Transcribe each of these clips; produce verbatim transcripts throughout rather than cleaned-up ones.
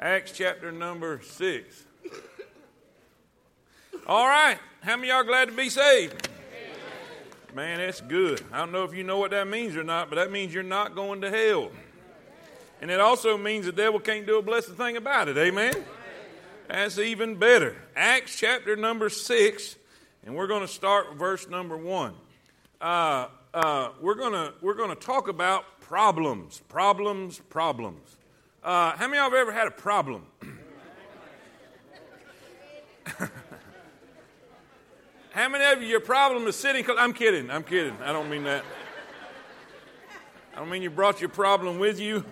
Acts chapter number six. All right. How many of y'all glad to be saved? Amen. Man, that's good. I don't know if you know what that means or not, but that means you're not going to hell. And it also means the devil can't do a blessed thing about it. Amen? Amen. That's even better. Acts chapter number six, and we're going to start with verse number one. Uh, uh, we're gonna we're gonna talk about problems, problems, problems. Uh, how many of y'all have ever had a problem? How many of you your problem is sitting? Cl- I'm kidding. I'm kidding. I don't mean that. I don't mean you brought your problem with you.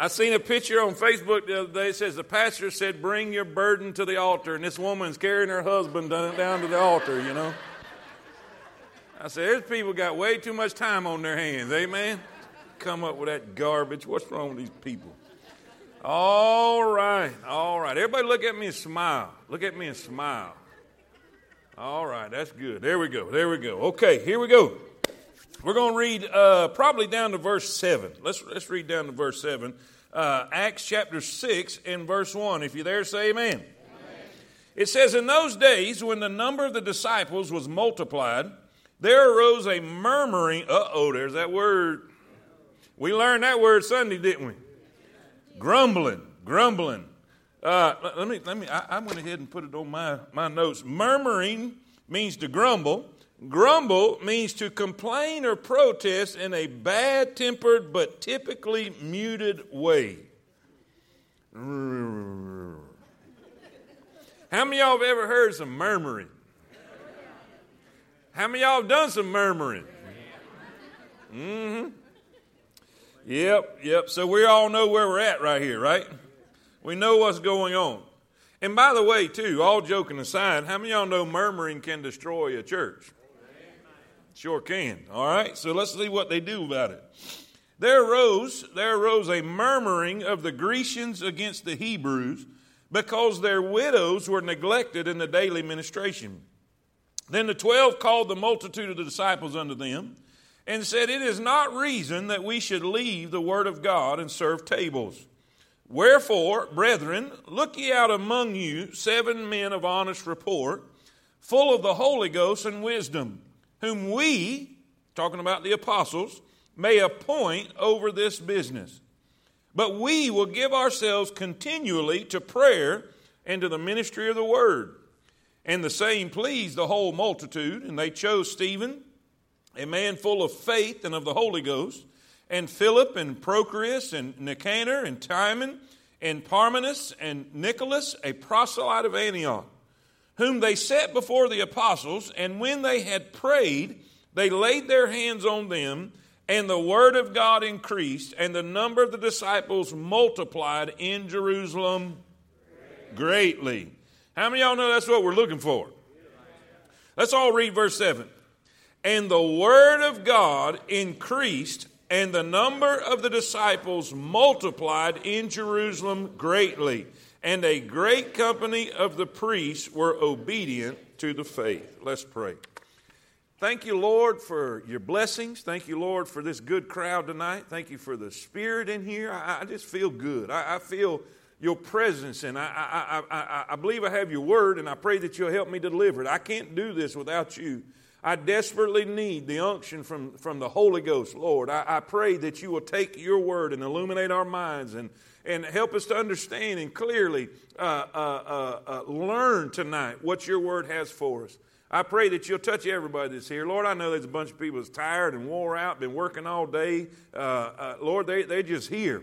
I seen a picture on Facebook the other day. It says the pastor said, "Bring your burden to the altar," and this woman's carrying her husband down to the altar. You know. I said, "There's people got way too much time on their hands." Amen. Come up with that garbage. What's wrong with these people? All right, all right. Everybody, look at me and smile. Look at me and smile. All right, that's good. There we go. There we go. Okay, here we go. We're going to read uh, probably down to verse seven. Let's let's read down to verse seven. Uh, Acts chapter six and verse one. If you're there, say amen. Amen. It says, "In those days, when the number of the disciples was multiplied, there arose a murmuring." Uh-oh, there's that word. We learned that word Sunday, didn't we? Grumbling, grumbling. Uh, let me, let me, I, I went ahead and put it on my, my notes. Murmuring means to grumble. Grumble means to complain or protest in a bad-tempered but typically muted way. How many of y'all have ever heard some murmuring? How many of y'all have done some murmuring? Mm-hmm. Yep, yep. So we all know where we're at right here, right? We know what's going on. And by the way, too, all joking aside, how many of y'all know murmuring can destroy a church? Sure can. All right, so let's see what they do about it. There arose, there arose a murmuring of the Grecians against the Hebrews because their widows were neglected in the daily ministration. Then the twelve called the multitude of the disciples unto them, and said, "It is not reason that we should leave the word of God and serve tables. Wherefore, brethren, look ye out among you seven men of honest report, full of the Holy Ghost and wisdom, whom we," talking about the apostles, "may appoint over this business. But we will give ourselves continually to prayer and to the ministry of the word." And the same pleased the whole multitude, and they chose Stephen, a man full of faith and of the Holy Ghost, and Philip and Prochorus and Nicanor and Timon and Parmenas and Nicolas, a proselyte of Antioch, whom they set before the apostles. And when they had prayed, they laid their hands on them, and the word of God increased, and the number of the disciples multiplied in Jerusalem greatly. How many of y'all know that's what we're looking for? Let's all read verse seven. "And the word of God increased, and the number of the disciples multiplied in Jerusalem greatly, and a great company of the priests were obedient to the faith." Let's pray. Thank you, Lord, for your blessings. Thank you, Lord, for this good crowd tonight. Thank you for the spirit in here. I, I just feel good. I, I feel your presence, and I, I, I, I believe I have your word, and I pray that you'll help me deliver it. I can't do this without you. I desperately need the unction from, from the Holy Ghost, Lord. I, I pray that you will take your word and illuminate our minds and, and help us to understand and clearly uh, uh, uh, uh, learn tonight what your word has for us. I pray that you'll touch everybody that's here. Lord, I know there's a bunch of people that's tired and wore out, been working all day. Uh, uh, Lord, they, they're just here,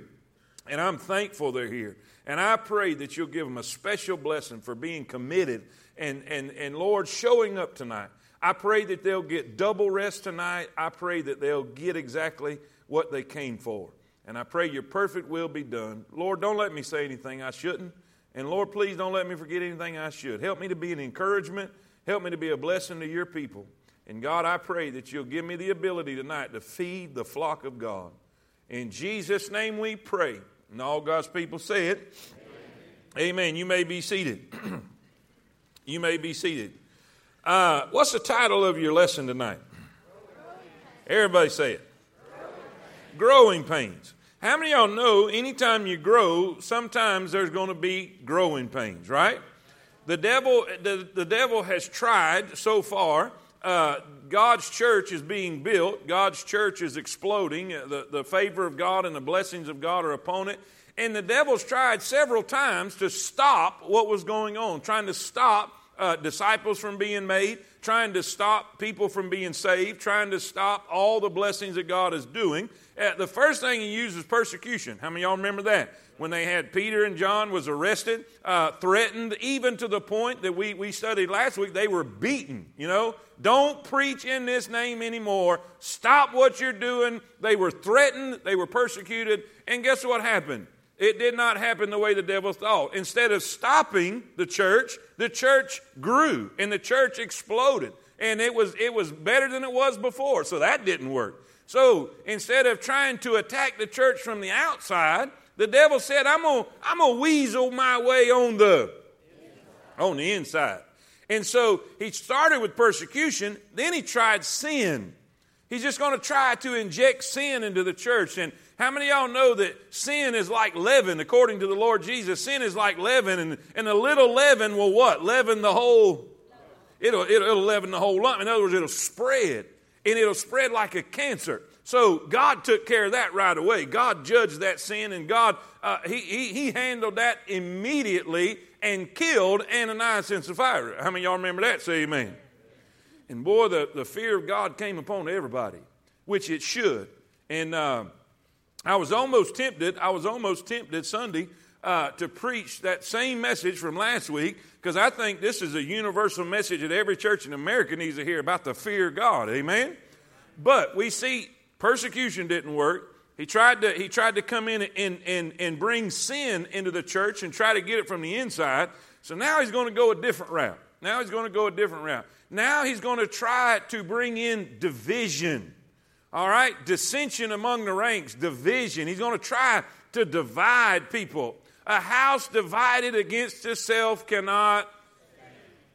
and I'm thankful they're here. And I pray that you'll give them a special blessing for being committed and, and, and Lord, showing up tonight. I pray that they'll get double rest tonight. I pray that they'll get exactly what they came for. And I pray your perfect will be done. Lord, don't let me say anything I shouldn't. And Lord, please don't let me forget anything I should. Help me to be an encouragement. Help me to be a blessing to your people. And God, I pray that you'll give me the ability tonight to feed the flock of God. In Jesus' name we pray. And all God's people say it. Amen. Amen. You may be seated. You may be seated. Uh, what's the title of your lesson tonight? Everybody say it. Growing pains. How many of y'all know anytime you grow, sometimes there's going to be growing pains, right? The devil, the, the devil has tried so far. Uh, God's church is being built. God's church is exploding. The, the favor of God and the blessings of God are upon it. And the devil's tried several times to stop what was going on, trying to stop uh, disciples from being made, trying to stop people from being saved, trying to stop all the blessings that God is doing. Uh, the first thing he used is persecution. How many of y'all remember that? When they had Peter and John was arrested, uh, threatened, even to the point that we, we studied last week, they were beaten, you know. Don't preach in this name anymore. Stop what you're doing. They were threatened. They were persecuted. And guess what happened? It did not happen the way the devil thought. Instead of stopping the church, the church grew and the church exploded. And it was it was better than it was before. So that didn't work. So instead of trying to attack the church from the outside, the devil said, I'm gonna I'm gonna weasel my way on the on the inside. And so he started with persecution, then he tried sin. He's just going to try to inject sin into the church. And how many of y'all know that sin is like leaven, according to the Lord Jesus? Sin is like leaven, and, and a little leaven will what? Leaven the whole, it'll, it'll leaven the whole lump. In other words, it'll spread, and it'll spread like a cancer. So God took care of that right away. God judged that sin, and God, uh, he, he, he handled that immediately and killed Ananias and Sapphira. How many of y'all remember that? Say amen. And boy, the, the fear of God came upon everybody, which it should. And uh, I was almost tempted, I was almost tempted Sunday uh, to preach that same message from last week, because I think this is a universal message that every church in America needs to hear about the fear of God, amen? But we see persecution didn't work. He tried to he tried to come in and, and, and bring sin into the church and try to get it from the inside. So now he's going to go a different route. Now he's going to go a different route. Now he's going to try to bring in division. All right, dissension among the ranks, division. He's going to try to divide people. A house divided against itself cannot.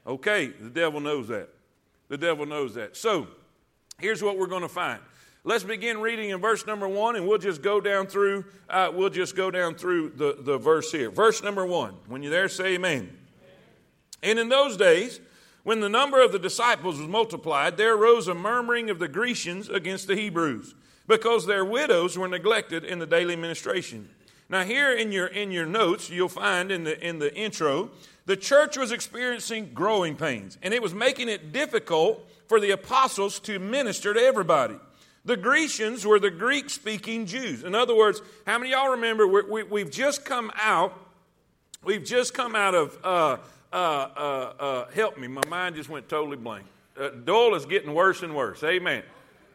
Okay, the devil knows that. The devil knows that. So here's what we're going to find. Let's begin reading in verse number one, and we'll just go down through. Uh, we'll just go down through the, the verse here. Verse number one. When you're there, say amen. Amen. And in those days, when the number of the disciples was multiplied, there arose a murmuring of the Grecians against the Hebrews, because their widows were neglected in the daily ministration. Now, here in your in your notes, you'll find in the in the intro, the church was experiencing growing pains, and it was making it difficult for the apostles to minister to everybody. The Grecians were the Greek-speaking Jews. In other words, how many of y'all remember? We're, we, we've just come out. We've just come out of. Uh, Uh, uh, uh, help me. My mind just went totally blank. Uh, Dole is getting worse and worse. Amen.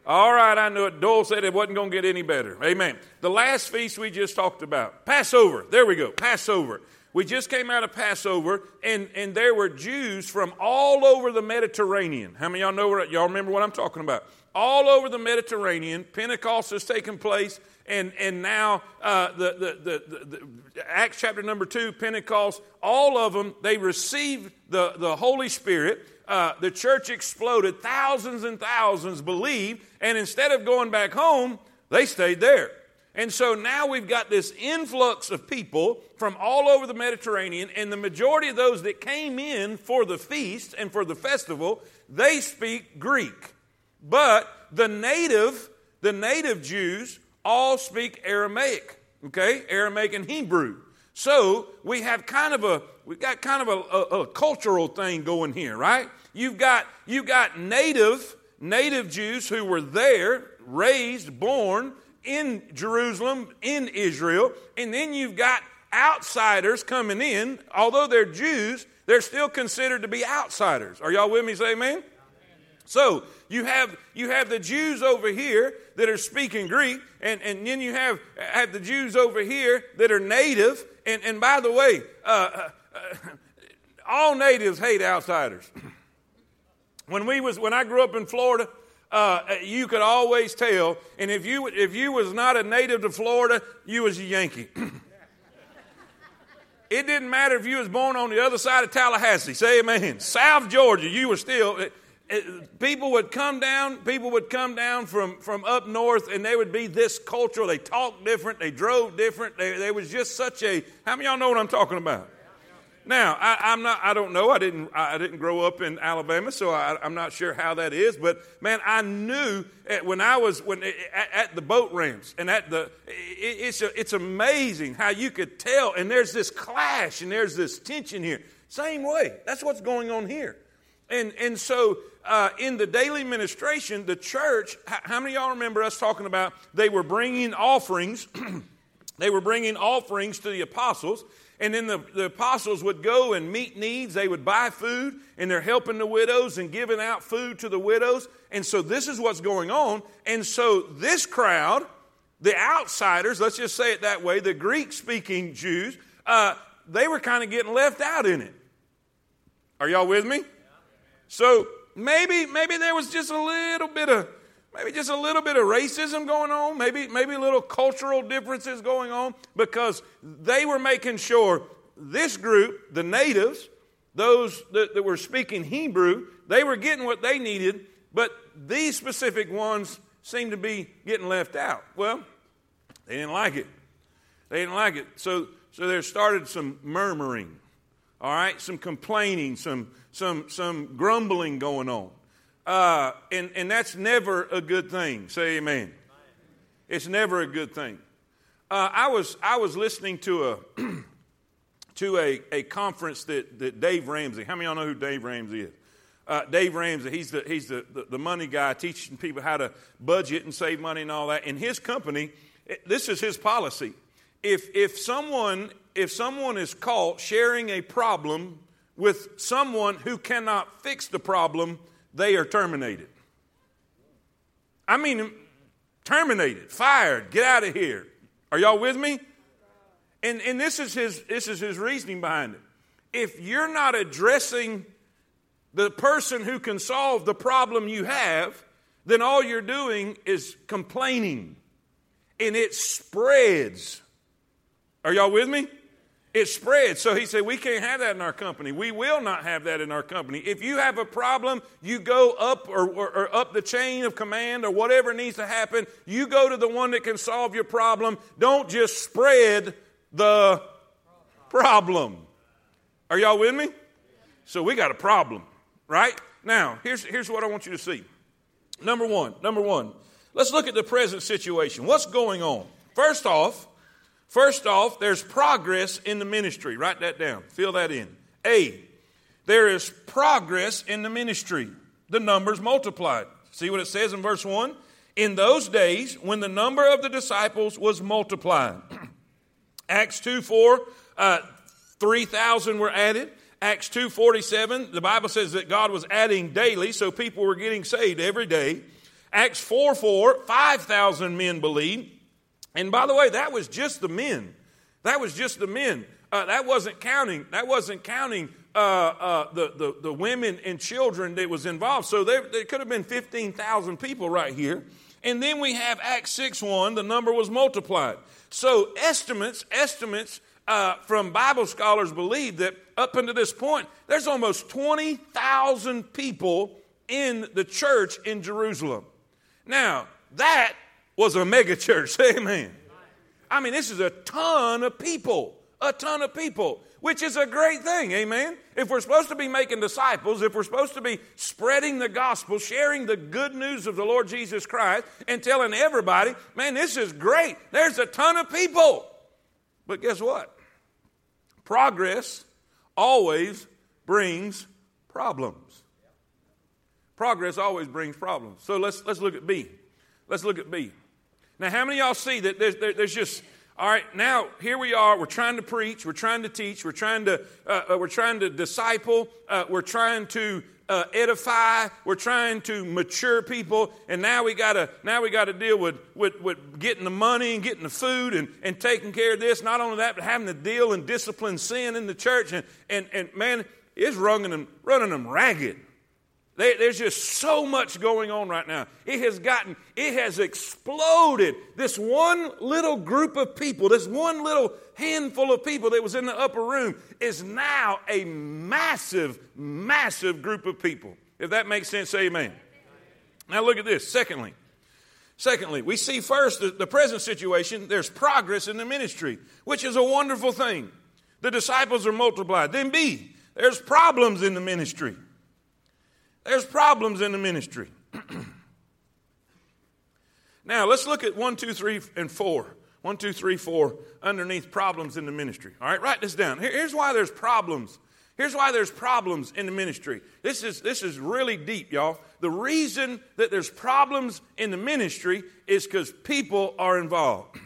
All right, I knew it. Dole said it wasn't going to get any better. Amen. The last feast we just talked about. Passover. There we go. Passover. We just came out of Passover, and, and there were Jews from all over the Mediterranean. How many of y'all know what, y'all remember what I'm talking about? All over the Mediterranean, Pentecost has taken place. And and now uh, the, the, the, the Acts chapter number two, Pentecost, all of them, they received the, the Holy Spirit. Uh, the church exploded. Thousands and thousands believed. And instead of going back home, they stayed there. And so now we've got this influx of people from all over the Mediterranean. And the majority of those that came in for the feast and for the festival, they speak Greek. But the native, the native Jews all speak Aramaic, okay? Aramaic and Hebrew. So we have kind of a we've got kind of a, a, a cultural thing going here, right? You've got you've got native native Jews who were there, raised, born in Jerusalem, in Israel, and then you've got outsiders coming in. Although they're Jews, they're still considered to be outsiders. Are y'all with me? Say amen. So you have you have the Jews over here that are speaking Greek, and, and then you have have the Jews over here that are native. And, and by the way, uh, uh, all natives hate outsiders. When we was when I grew up in Florida, uh, you could always tell. And if you if you was not a native to Florida, you was a Yankee. It didn't matter if you was born on the other side of Tallahassee. Say amen. South Georgia, you were still. People would come down, people would come down from, from up north, and they would be this cultural. They talked different, they drove different. They, they was just such a, how many of y'all know what I'm talking about? Now, I, I'm not, I don't know, I didn't I didn't grow up in Alabama, so I, I'm not sure how that is, but man, I knew when I was when at, at the boat ramps and at the, it, it's a, it's amazing how you could tell, and there's this clash and there's this tension here. Same way, that's what's going on here. And and so uh, in the daily ministration, the church, how many of y'all remember us talking about they were bringing offerings, they were bringing offerings to the apostles, and then the, the apostles would go and meet needs, they would buy food, and they're helping the widows and giving out food to the widows. And so this is what's going on. And so this crowd, the outsiders, let's just say it that way, the Greek-speaking Jews, uh, they were kind of getting left out in it. Are y'all with me? So maybe maybe there was just a little bit of maybe just a little bit of racism going on, maybe maybe little cultural differences going on, because they were making sure this group, the natives, those that, that were speaking Hebrew, they were getting what they needed, but these specific ones seemed to be getting left out. Well, they didn't like it. They didn't like it. So so there started some murmuring. All right, some complaining, some some some grumbling going on, uh, and and that's never a good thing. Say amen. Amen. It's never a good thing. Uh, I was I was listening to a to a, a conference that, that Dave Ramsey. How many of y'all know who Dave Ramsey is? Uh, Dave Ramsey. He's the he's the, the the money guy, teaching people how to budget and save money and all that. In his company, this is his policy. If if someone If someone is caught sharing a problem with someone who cannot fix the problem, they are terminated. I mean, terminated, fired, get out of here. Are y'all with me? And and this is his this is his reasoning behind it. If you're not addressing the person who can solve the problem you have, then all you're doing is complaining, and it spreads. Are y'all with me? It spreads. So he said, we can't have that in our company. We will not have that in our company. If you have a problem, you go up or, or, or up the chain of command or whatever needs to happen. You go to the one that can solve your problem. Don't just spread the problem. Are y'all with me? So we got a problem, right? Now, here's, here's what I want you to see. Number one, number one, let's look at the present situation. What's going on? First off, First off, there's progress in the ministry. Write that down. Fill that in. A, there is progress in the ministry. The numbers multiplied. See what it says in verse one? In those days, when the number of the disciples was multiplied. Acts two four, uh, three thousand were added. Acts two forty-seven, the Bible says that God was adding daily, so people were getting saved every day. Acts four four, five thousand men believed. And by the way, that was just the men. That was just the men. Uh, that wasn't counting. That wasn't counting uh, uh, the, the the women and children that was involved. So there, there could have been fifteen thousand people right here. And then we have Acts six one. The number was multiplied. So estimates, estimates uh, from Bible scholars believe that up until this point, there's almost twenty thousand people in the church in Jerusalem. Now that was a mega church. Amen. I mean, this is a ton of people, a ton of people, which is a great thing. Amen. If we're supposed to be making disciples, if we're supposed to be spreading the gospel, sharing the good news of the Lord Jesus Christ and telling everybody, man, this is great. There's a ton of people. But guess what? Progress always brings problems. Progress always brings problems. So let's let's look at B. Let's look at B. Now, how many of y'all see that there's, there, there's just, all right, now here we are, we're trying to preach, we're trying to teach, we're trying to, uh, we're trying to disciple, uh, we're trying to uh, edify, we're trying to mature people, and now we gotta, now we gotta deal with, with, with getting the money and getting the food and, and taking care of this, not only that, but having to deal and discipline sin in the church, and, and, and man, it's running them, running them ragged. There's just so much going on right now. It has gotten, it has exploded. This one little group of people, this one little handful of people that was in the upper room is now a massive, massive group of people. If that makes sense, say amen. Now look at this. Secondly, secondly, we see first the, the present situation. There's progress in the ministry, which is a wonderful thing. The disciples are multiplied. Then B, there's problems in the ministry. There's problems in the ministry. Now, let's look at one, two, three, and four. One, two, three, four, underneath problems in the ministry. All right, write this down. Here, here's why there's problems. Here's why there's problems in the ministry. This is, this is really deep, y'all. The reason that there's problems in the ministry is because people are involved.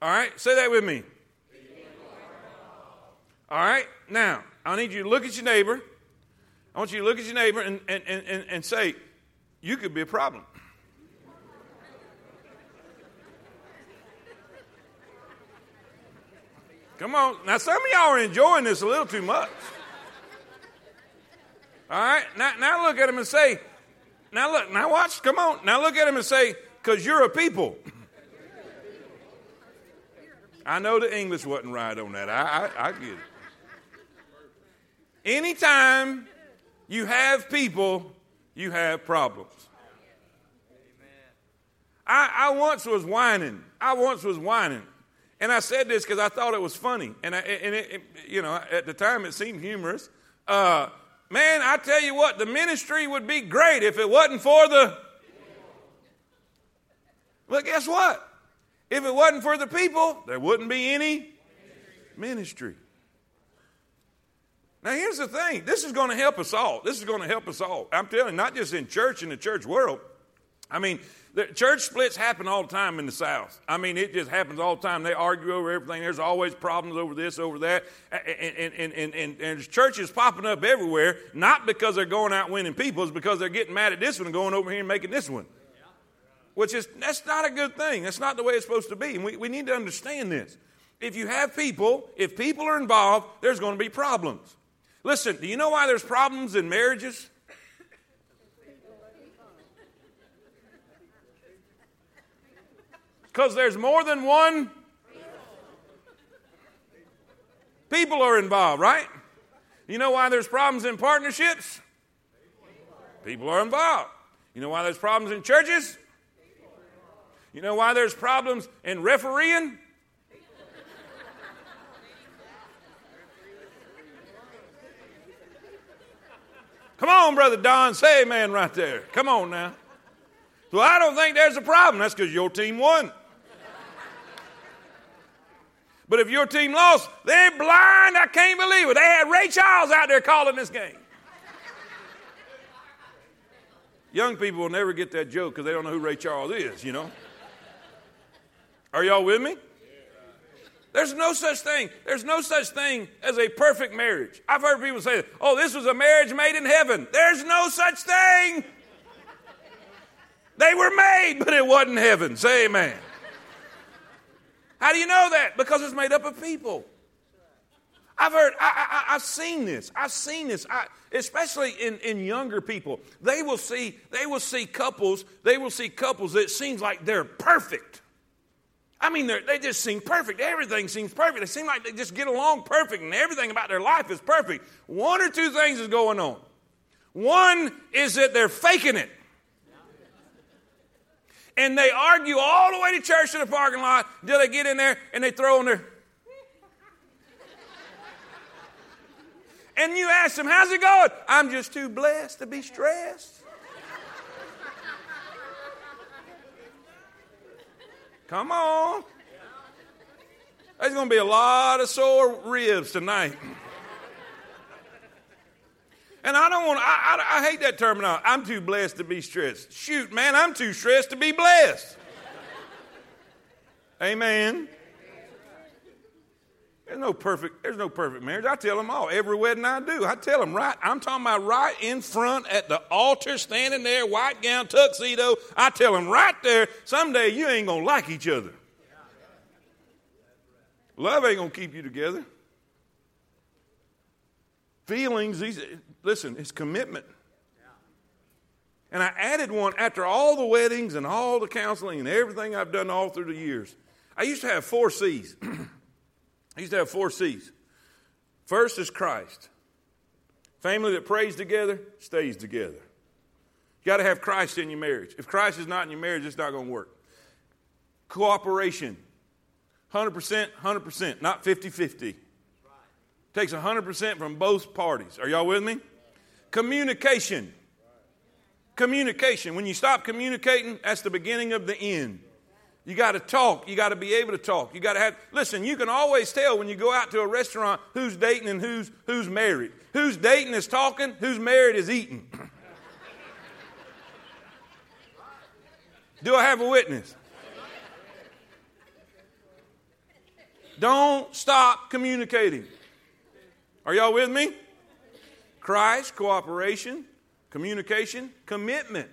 All right, say that with me. All right, now, I need you to look at your neighbor. I want you to look at your neighbor and, and, and, and say, you could be a problem. Come on. Now, some of y'all are enjoying this a little too much. All right. Now, now look at him and say, now look, now watch. Come on. Now look at him and say, because you're a people. I know the English wasn't right on that. I, I, I get it. Anytime you have people, you have problems. I, I once was whining. I once was whining. And I said this because I thought it was funny. And, I, and it, it, you know, at the time it seemed humorous. Uh, man, I tell you what, the ministry would be great if it wasn't for the... Well, guess what? If it wasn't for the people, there wouldn't be any ministry. Now, here's the thing. This is going to help us all. This is going to help us all. I'm telling you, not just in church, in the church world. I mean... The church splits happen all the time in the South. I mean, it just happens all the time. They argue over everything. There's always problems over this, over that. And, and, and, and, and, and churches popping up everywhere, not because they're going out winning people, it's because they're getting mad at this one and going over here and making this one. Which is, that's not a good thing. That's not the way it's supposed to be. And we, we need to understand this. If you have people, if people are involved, there's going to be problems. Listen, do you know why there's problems in marriages? Because there's more than one. People are involved, right? You know why there's problems in partnerships? People are involved. You know why there's problems in churches? You know why there's problems in refereeing? Come on, Brother Don, say amen right there. Come on now. So I don't think there's a problem. That's because your team won. But if your team lost, they're blind. I can't believe it. They had Ray Charles out there calling this game. Young people will never get that joke because they don't know who Ray Charles is, you know. Are y'all with me? There's no such thing. There's no such thing as a perfect marriage. I've heard people say, oh, this was a marriage made in heaven. There's no such thing. They were made, but it wasn't heaven. Say amen. How do you know that? Because it's made up of people. I've heard, I, I, I've seen this. I've seen this, I, especially in, in younger people. They will see, they will see couples, they will see couples that seems like they're perfect. I mean, they just seem perfect. Everything seems perfect. They seem like they just get along perfect, and everything about their life is perfect. One or two things is going on. One is that they're faking it. And they argue all the way to church in the parking lot until they get in there and they throw in their... And you ask them, how's it going? I'm just too blessed to be stressed. Come on. There's going to be a lot of sore ribs tonight. And I don't want to, I, I, I hate that terminology. I'm too blessed to be stressed. Shoot, man, I'm too stressed to be blessed. Amen. There's no perfect, there's no perfect marriage. I tell them all, every wedding I do. I tell them right, I'm talking about right in front at the altar, standing there, white gown, tuxedo. I tell them right there, someday you ain't going to like each other. Love ain't going to keep you together. Feelings, these, listen, it's commitment. And I added one after all the weddings and all the counseling and everything I've done all through the years. I used to have four C's. I used to have four C's. First is Christ. Family that prays together stays together. You got to have Christ in your marriage. If Christ is not in your marriage, it's not going to work. Cooperation. one hundred percent, one hundred percent, not fifty-fifty. Takes one hundred percent from both parties. Are y'all with me? Communication. Communication. When you stop communicating, that's the beginning of the end. You got to talk. You got to be able to talk. You got to have. Listen, you can always tell when you go out to a restaurant who's dating and who's who's married. Who's dating is talking. Who's married is eating. Do I have a witness? Don't stop communicating. Are y'all with me? Christ, cooperation, communication, commitment.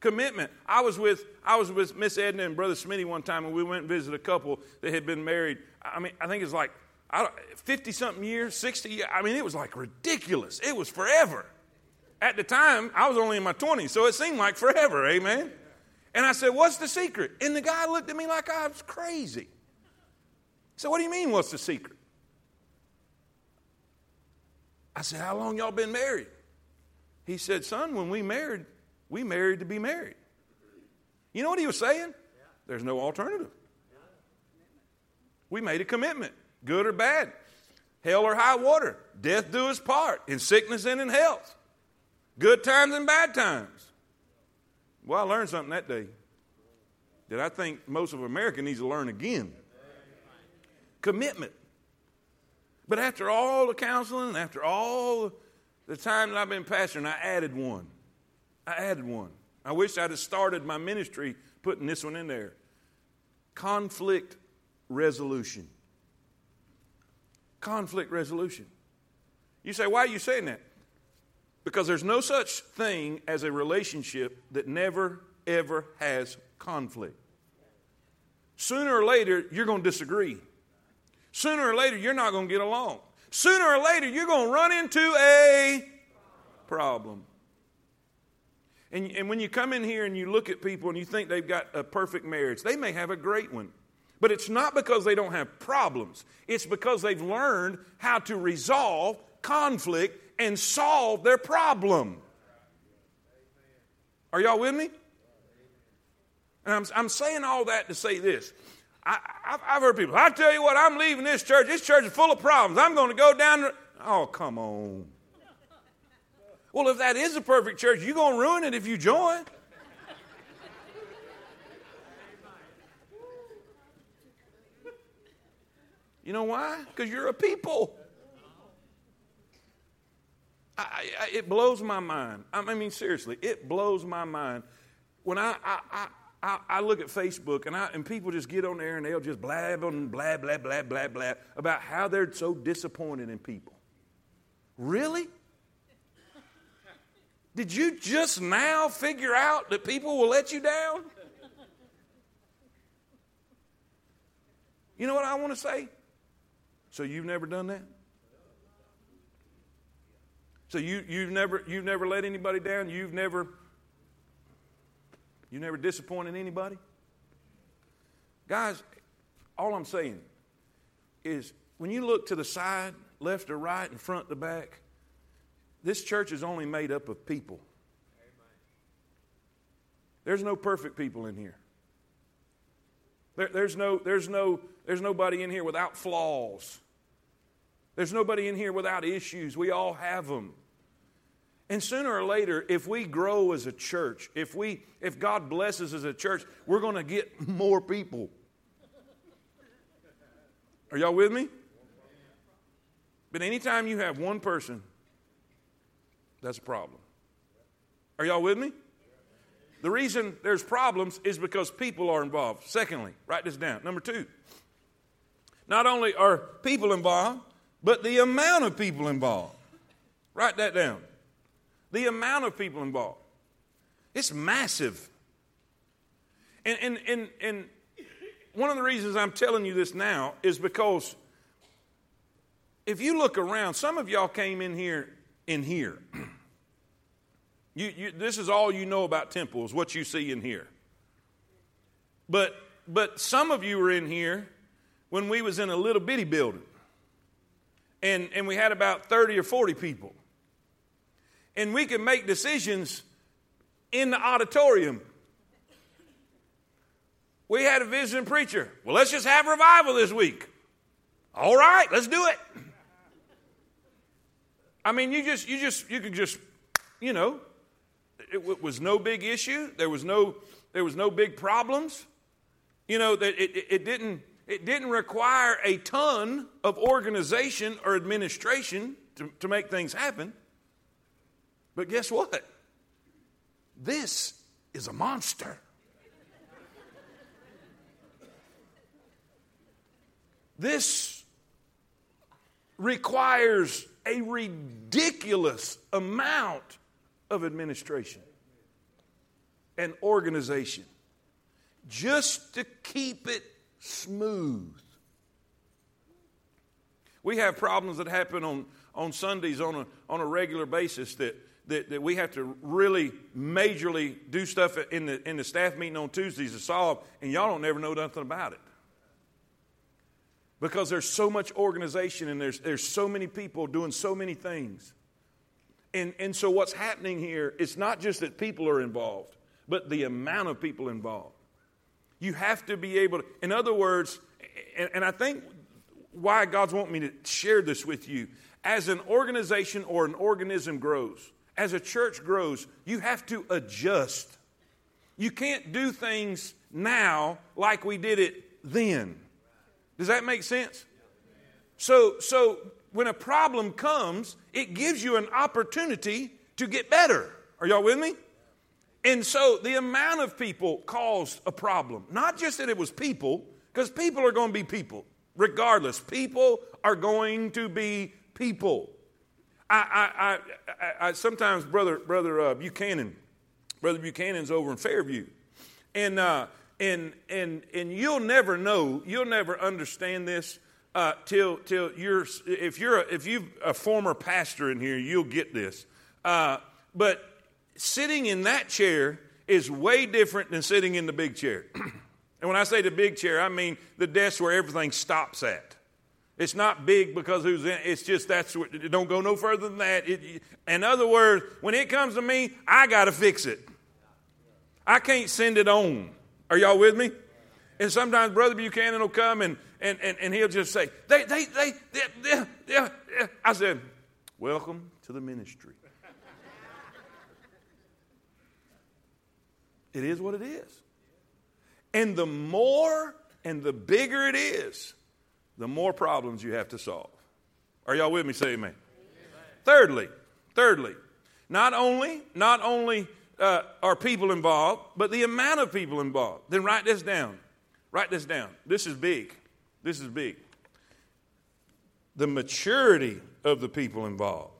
Commitment. I was with I was with Miss Edna and Brother Smitty one time, and we went and visited a couple that had been married. I mean, I think it's like fifty-something years, sixty years. I mean, it was like ridiculous. It was forever. At the time, I was only in my twenties, so it seemed like forever. Amen? And I said, what's the secret? And the guy looked at me like I was crazy. So what do you mean, what's the secret? I said, how long y'all been married? He said, son, when we married, we married to be married. You know what he was saying? There's no alternative. We made a commitment, good or bad, hell or high water, death do his part, in sickness and in health, good times and bad times. Well, I learned something that day that I think most of America needs to learn again. Commitment. But after all the counseling, after all the time that I've been pastoring, I added one. I added one. I wish I'd have started my ministry putting this one in there. Conflict resolution. Conflict resolution. You say, why are you saying that? Because there's no such thing as a relationship that never, ever has conflict. Sooner or later, you're going to disagree. Sooner or later, you're not going to get along. Sooner or later, you're going to run into a problem. And, and when you come in here and you look at people and you think they've got a perfect marriage, they may have a great one. But it's not because they don't have problems. It's because they've learned how to resolve conflict and solve their problem. Are y'all with me? And I'm, I'm saying all that to say this. I, I've, I've heard people, I tell you what, I'm leaving this church. This church is full of problems. I'm going to go down there. Oh, come on. Well, if that is a perfect church, you're going to ruin it if you join. You know why? Because you're a people. I, I, it blows my mind. I mean, seriously, it blows my mind. When I... I, I I, I look at Facebook and, I, and people just get on there and they'll just blab on, blab, blab, blab, blab, blab about how they're so disappointed in people. Really? Did you just now figure out that people will let you down? You know what I want to say? So you've never done that? So you, you've never you've never let anybody down? You've never... You never disappointed anybody? Guys, all I'm saying is when you look to the side, left or right, and front to back, this church is only made up of people. There's no perfect people in here. There, there's no, there's no, there's nobody in here without flaws. There's nobody in here without issues. We all have them. And sooner or later, if we grow as a church, if we, if God blesses as a church, we're going to get more people. Are y'all with me? But anytime you have one person, that's a problem. Are y'all with me? The reason there's problems is because people are involved. Secondly, write this down. Number two, not only are people involved, but the amount of people involved. Write that down. The amount of people involved. It's massive. And, and, and, and one of the reasons I'm telling you this now is because if you look around, some of y'all came in here in here. You, you, this is all you know about Temple is what you see in here. But, but some of you were in here when we was in a little bitty building. And, and we had about thirty or forty people. and we can make decisions in the auditorium. We had a visiting preacher. Well, let's just have revival this week. All right, let's do it. I mean, you just, you just, you could just, you know, it, it was no big issue. There was no, there was no big problems. You know, that it, it, it didn't, it didn't require a ton of organization or administration to, to make things happen. But guess what? This is a monster. This requires a ridiculous amount of administration and organization just to keep it smooth. We have problems that happen on, on Sundays on a on a regular basis that, that, that we have to really majorly do stuff in the in the staff meeting on Tuesdays to solve, and y'all don't ever know nothing about it. Because there's so much organization and there's there's so many people doing so many things. And and so what's happening here, it's not just that people are involved, but the amount of people involved. You have to be able to, in other words, and, and I think why God's wanting me to share this with you, as an organization or an organism grows, as a church grows, you have to adjust. You can't do things now like we did it then. Does that make sense? So, so when a problem comes, it gives you an opportunity to get better. Are y'all with me? And so the amount of people caused a problem. Not just that it was people, because people are going to be people. Regardless, people are going to be people. I, I, I, I sometimes, brother, brother uh, Buchanan, brother Buchanan's over in Fairview, and. Uh, And and and you'll never know, you'll never understand this uh, till till you're if you're a, if you've a former pastor in here, you'll get this. Uh, but sitting in that chair is way different than sitting in the big chair. And when I say the big chair, I mean the desk where everything stops at. It's not big because who's in, it's just that's what, it don't go no further than that. It, in other words, when it comes to me, I got to fix it. I can't send it on. Are y'all with me? And sometimes Brother Buchanan will come and and, and, and he'll just say, they they they, they, they, they, they. I said, welcome to the ministry. It is what it is. And the more and the bigger it is, the more problems you have to solve. Are y'all with me? Say amen. Amen. Thirdly, thirdly, not only, not only. Uh, are people involved, but the amount of people involved. Then write this down. Write this down. This is big. This is big. The maturity of the people involved.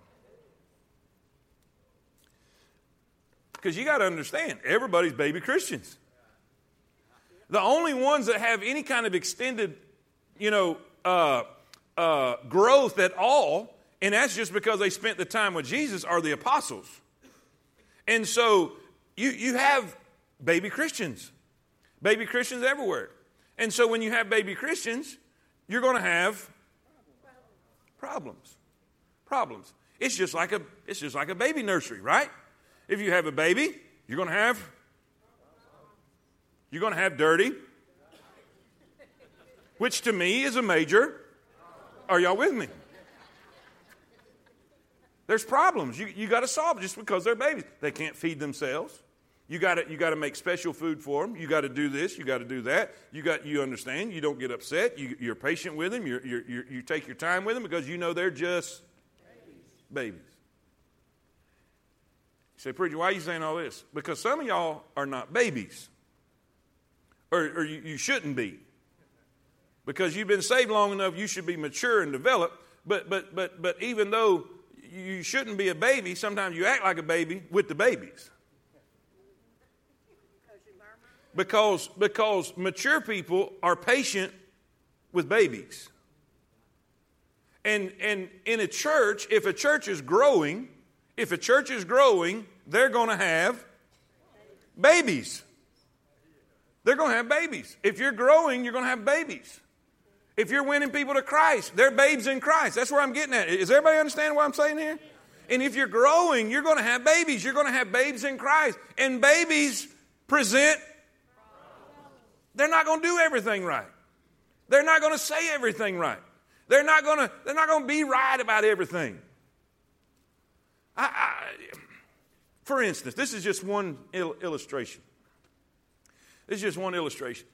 Because you got to understand, everybody's baby Christians. The only ones that have any kind of extended, you know, uh, uh, growth at all, and that's just because they spent the time with Jesus, are the apostles. And so you you have baby Christians, baby Christians everywhere. And so when you have baby Christians, you're going to have problems, problems. It's just like a it's just like a baby nursery, right? If you have a baby, you're going to have you're going to have dirty, which to me is a major. Are y'all with me? There's problems. You you got to solve just because they're babies. They can't feed themselves. You got to you got to make special food for them. You got to do this. You got to do that. You got you understand. You don't get upset. You, you're patient with them. You you you take your time with them because you know they're just babies. babies. You say, preacher, why are you saying all this? Because some of y'all are not babies, or or you, you shouldn't be, because you've been saved long enough. You should be mature and developed. But but but but even though you shouldn't be a baby, sometimes you act like a baby with the babies. Because because mature people are patient with babies. And and in a church, if a church is growing, if a church is growing, they're going to have babies. They're going to have babies. If you're growing, you're going to have babies. If you're winning people to Christ, they're babes in Christ. That's where I'm getting at. Does everybody understand what I'm saying here? And if you're growing, you're going to have babies. You're going to have babes in Christ. And babies present. They're not going to do everything right. They're not going to say everything right. They're not going to, they're not going to be right about everything. I, I, for instance, this is just one il- illustration. This is just one illustration.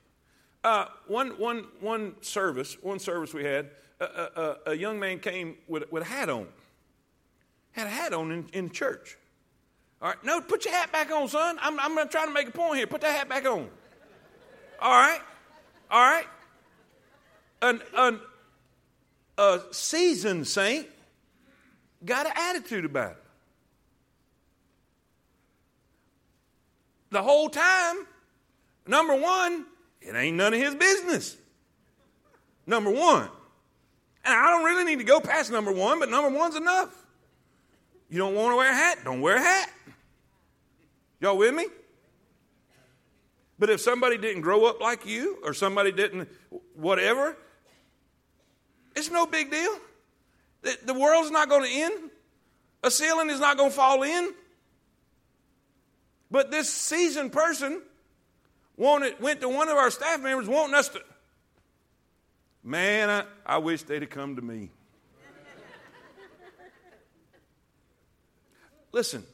Uh, one, one, one service, one service we had, a, a, a young man came with, with a hat on. Had a hat on in, in church. All right, no, put your hat back on, son. I'm, I'm not trying to make a point here. Put that hat back on. All right, all right. An, an, a seasoned saint got an attitude about it. The whole time, number one, it ain't none of his business. Number one. And I don't really need to go past number one, but number one's enough. You don't want to wear a hat? Don't wear a hat. Y'all with me? But if somebody didn't grow up like you or somebody didn't whatever, it's no big deal. The, the world's not going to end. A ceiling is not going to fall in. But this seasoned person wanted, went to one of our staff members wanting us to, man, I, I wish they'd have come to me. Listen,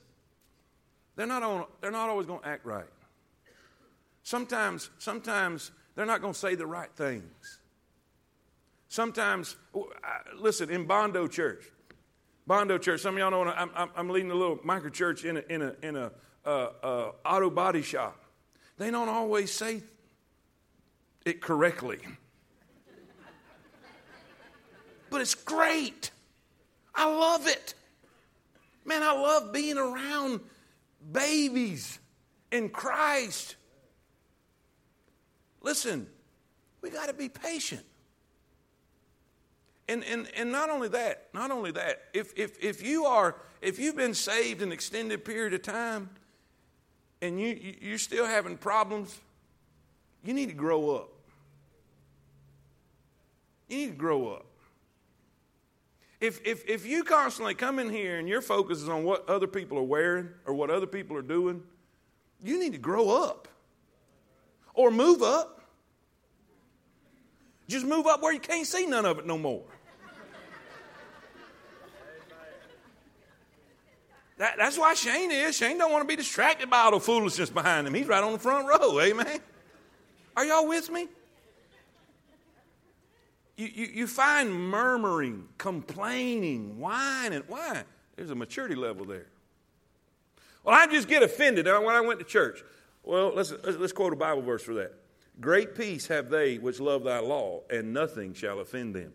they're not on, they're not always going to act right. Sometimes, sometimes they're not going to say the right things. Sometimes, listen, in Bondo Church, Bondo Church, some of y'all know I'm, I'm leading a little micro church in a, in a, in a uh, uh, auto body shop. They don't always say it correctly, but it's great. I love it, man. I love being around babies in Christ. Listen, we got to be patient. And, and and not only that, not only that, if if if you are if you've been saved an extended period of time and you you're still having problems, you need to grow up. You need to grow up. If if if you constantly come in here and your focus is on what other people are wearing or what other people are doing, you need to grow up. Or move up. Just move up where you can't see none of it no more. That, that's why Shane is. Shane don't want to be distracted by all the foolishness behind him. He's right on the front row. Amen. Are y'all with me? You, you, you find murmuring, complaining, whining. Why? There's a maturity level there. Well, I just get offended when I went to church. Well, let's, let's quote a Bible verse for that. Great peace have they which love thy law, and nothing shall offend them.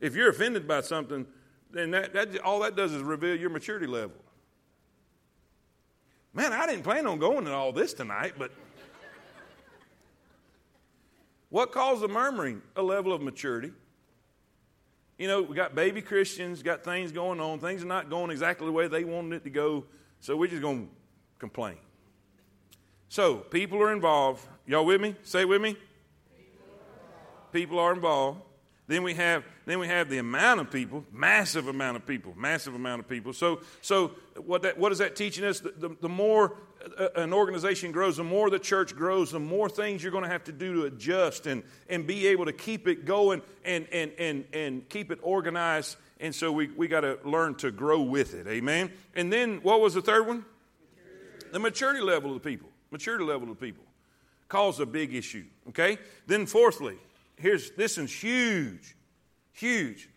If you're offended by something, then that, that all that does is reveal your maturity level. Man, I didn't plan on going to all this tonight, but what caused the murmuring? A level of maturity. You know, we got baby Christians, got things going on. Things are not going exactly the way they wanted it to go, so we're just going to complain. So, people are involved. Y'all with me? Say with me. People are involved. People are involved. Then we have then we have the amount of people, massive amount of people, massive amount of people. So so what that what is that teaching us? The, the, the more an organization grows, the more the church grows, the more things you're going to have to do to adjust and, and be able to keep it going and and and and keep it organized. And so we we got to learn to grow with it. Amen. And then what was the third one? Maturity. The maturity level of the people. Maturity level of people cause a big issue, okay? Then fourthly, here's this one's huge, huge,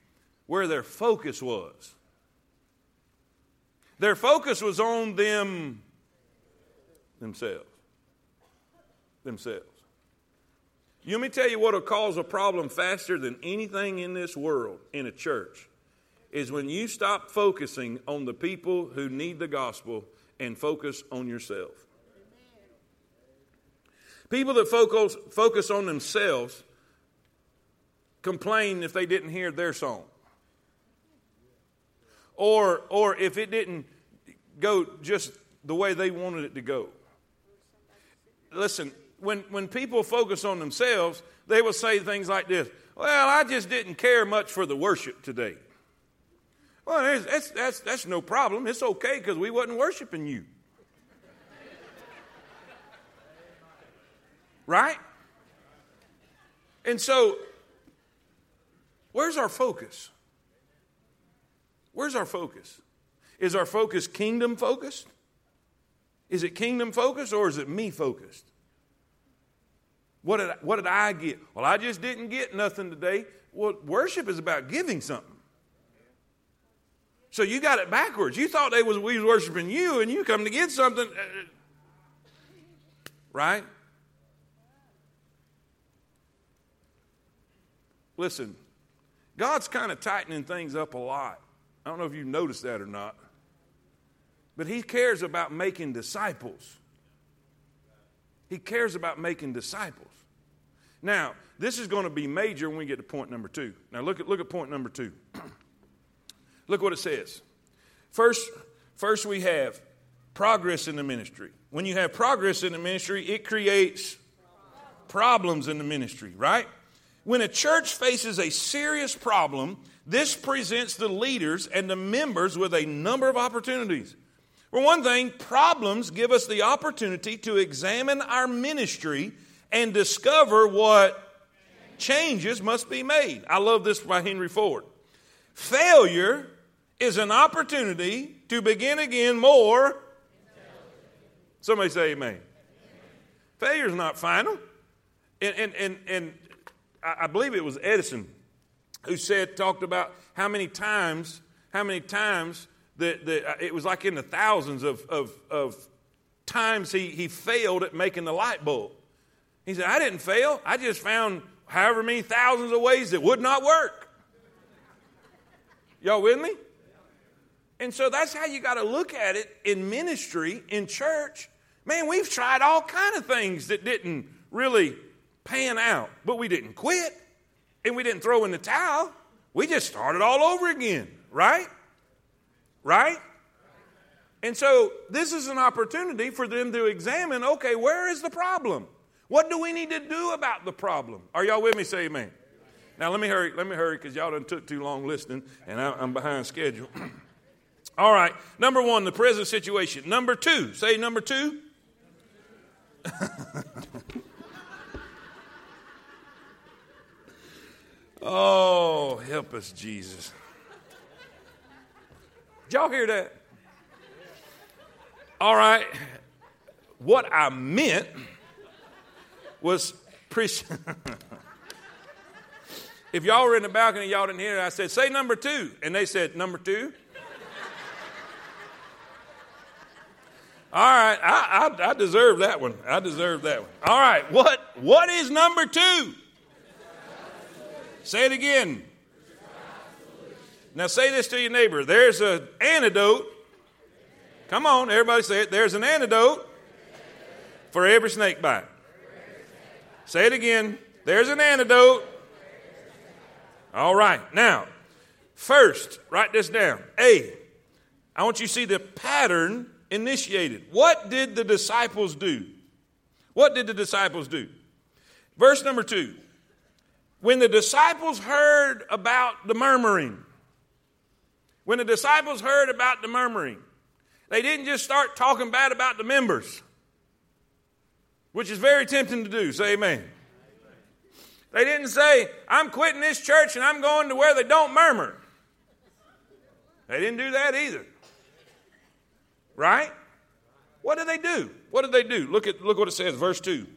where their focus was. Their focus was on them, themselves, themselves. You want me to tell you what will cause a problem faster than anything in this world in a church is when you stop focusing on the people who need the gospel and focus on yourself. People that focus, focus on themselves complain if they didn't hear their song. Or or if it didn't go just the way they wanted it to go. Listen, when, when people focus on themselves, they will say things like this. Well, I just didn't care much for the worship today. Well, that's, that's, that's no problem. It's okay because we wasn't worshiping you. Right? And so, where's our focus? Where's our focus? Is our focus kingdom focused? Is it kingdom focused or is it me focused? What did I, what did I get? Well, I just didn't get nothing today. Well, worship is about giving something. So you got it backwards. You thought they was we was worshiping you, and you come to get something, right? Listen, God's kind of tightening things up a lot. I don't know if you noticed that or not, but He cares about making disciples. He cares about making disciples. Now, this is going to be major when we get to point number two. Now, look at look at point number two. Look what it says. First, first we have progress in the ministry. When you have progress in the ministry, it creates problems in the ministry, right? When a church faces a serious problem, this presents the leaders and the members with a number of opportunities. For one thing, problems give us the opportunity to examine our ministry and discover what changes must be made. I love this by Henry Ford. Failure is an opportunity to begin again more. Somebody say amen. Amen. Failure is not final. And, and, and, and I believe it was Edison who said, talked about how many times, how many times that it was like in the thousands of, of, of times he, he failed at making the light bulb. He said, I didn't fail. I just found however many thousands of ways that would not work. Y'all with me? And so that's how you got to look at it in ministry, in church. Man, we've tried all kinds of things that didn't really pan out, but we didn't quit and we didn't throw in the towel. We just started all over again, right? Right? And so this is an opportunity for them to examine, okay, where is the problem? What do we need to do about the problem? Are y'all with me? Say amen. Now, let me hurry, let me hurry, because y'all done took too long listening, and I, I'm behind schedule. All right, number one, the present situation. Number two, say number two. Number two. Oh, help us, Jesus. Did y'all hear that? All right, what I meant was... Pre- If y'all were in the balcony, y'all didn't hear it. I said, say number two. And they said, number two? All right. I, I, I deserve that one. I deserve that one. All right. What, what is number two? Say it again. Now say this to your neighbor. There's an antidote. Come on. Everybody say it. There's an antidote for every snake bite. Say it again. There's an antidote. All right. Now, first, write this down. A, I want you to see the pattern initiated. What did the disciples do? What did the disciples do? Verse number two. When the disciples heard about the murmuring, when the disciples heard about the murmuring, they didn't just start talking bad about the members, which is very tempting to do. Say amen. They didn't say, I'm quitting this church and I'm going to where they don't murmur. They didn't do that either. Right? What did they do? What did they do? Look at look what it says, verse two.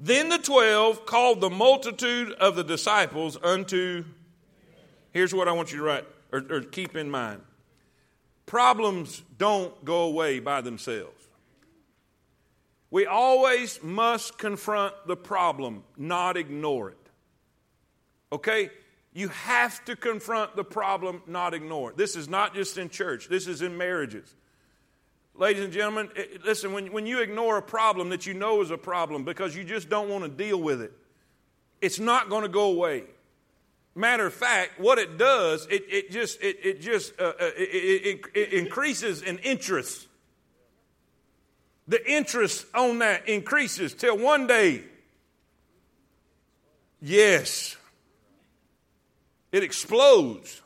Then the twelve called the multitude of the disciples unto, here's what I want you to write or, or keep in mind. Problems don't go away by themselves. We always must confront the problem, not ignore it. Okay? You have to confront the problem, not ignore it. This is not just in church. This is in marriages. Ladies and gentlemen, it, listen, when, when you ignore a problem that you know is a problem because you just don't want to deal with it, it's not going to go away. Matter of fact, what it does, it, it just, it, it just uh, it, it, it increases in interest. The interest on that increases till one day, yes, it explodes.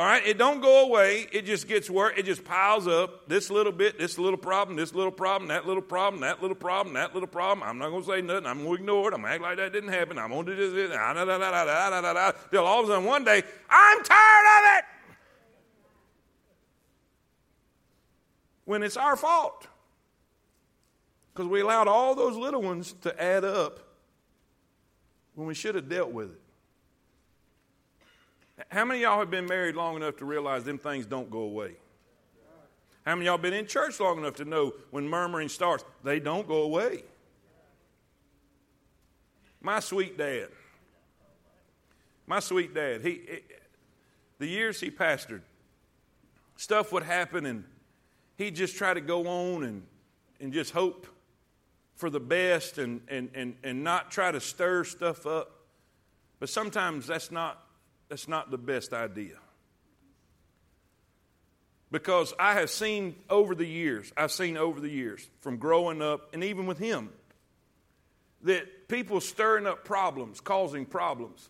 All right, it don't go away. It just gets worse. It just piles up. This little bit, this little problem, this little problem, that little problem, that little problem, that little problem. I'm not going to say nothing. I'm going to ignore it. I'm going to act like that didn't happen. I'm going to do this. Da, da, da, da, da, da, da. Till all of a sudden one day, I'm tired of it. When it's our fault. Because we allowed all those little ones to add up when we should have dealt with it. How many of y'all have been married long enough to realize them things don't go away? How many of y'all been in church long enough to know when murmuring starts, they don't go away? My sweet dad, my sweet dad, he, it, the years he pastored, stuff would happen and he'd just try to go on and, and just hope for the best and, and, and, and not try to stir stuff up. But sometimes that's not That's not the best idea. Because I have seen over the years, I've seen over the years from growing up and even with him, that people stirring up problems, causing problems.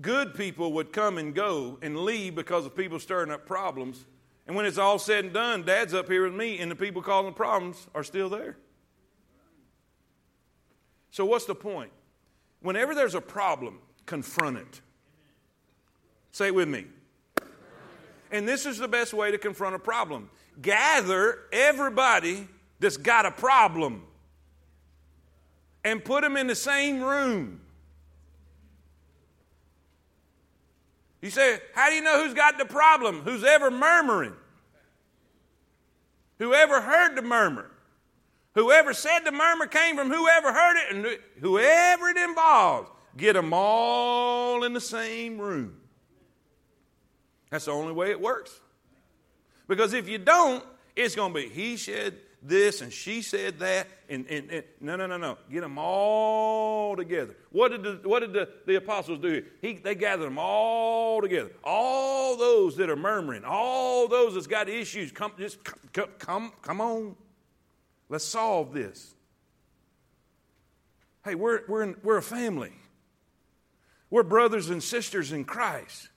Good people would come and go and leave because of people stirring up problems. And when it's all said and done, Dad's up here with me and the people causing problems are still there. So what's the point? Whenever there's a problem, confront it. Say it with me. And this is the best way to confront a problem. Gather everybody that's got a problem and put them in the same room. You say, how do you know who's got the problem? Who's ever murmuring? Whoever heard the murmur. Whoever said the murmur came from whoever heard it and whoever it involves. Get them all in the same room. That's the only way it works. Because if you don't, it's going to be, he said this and she said that. And, and, and no, no, no, no. Get them all together. What did the, what did the, the apostles do here? He, they gathered them all together. All those that are murmuring, all those that's got issues, come, just come, come, come on. Let's solve this. Hey, we're, we're, in, we're a family. We're brothers and sisters in Christ.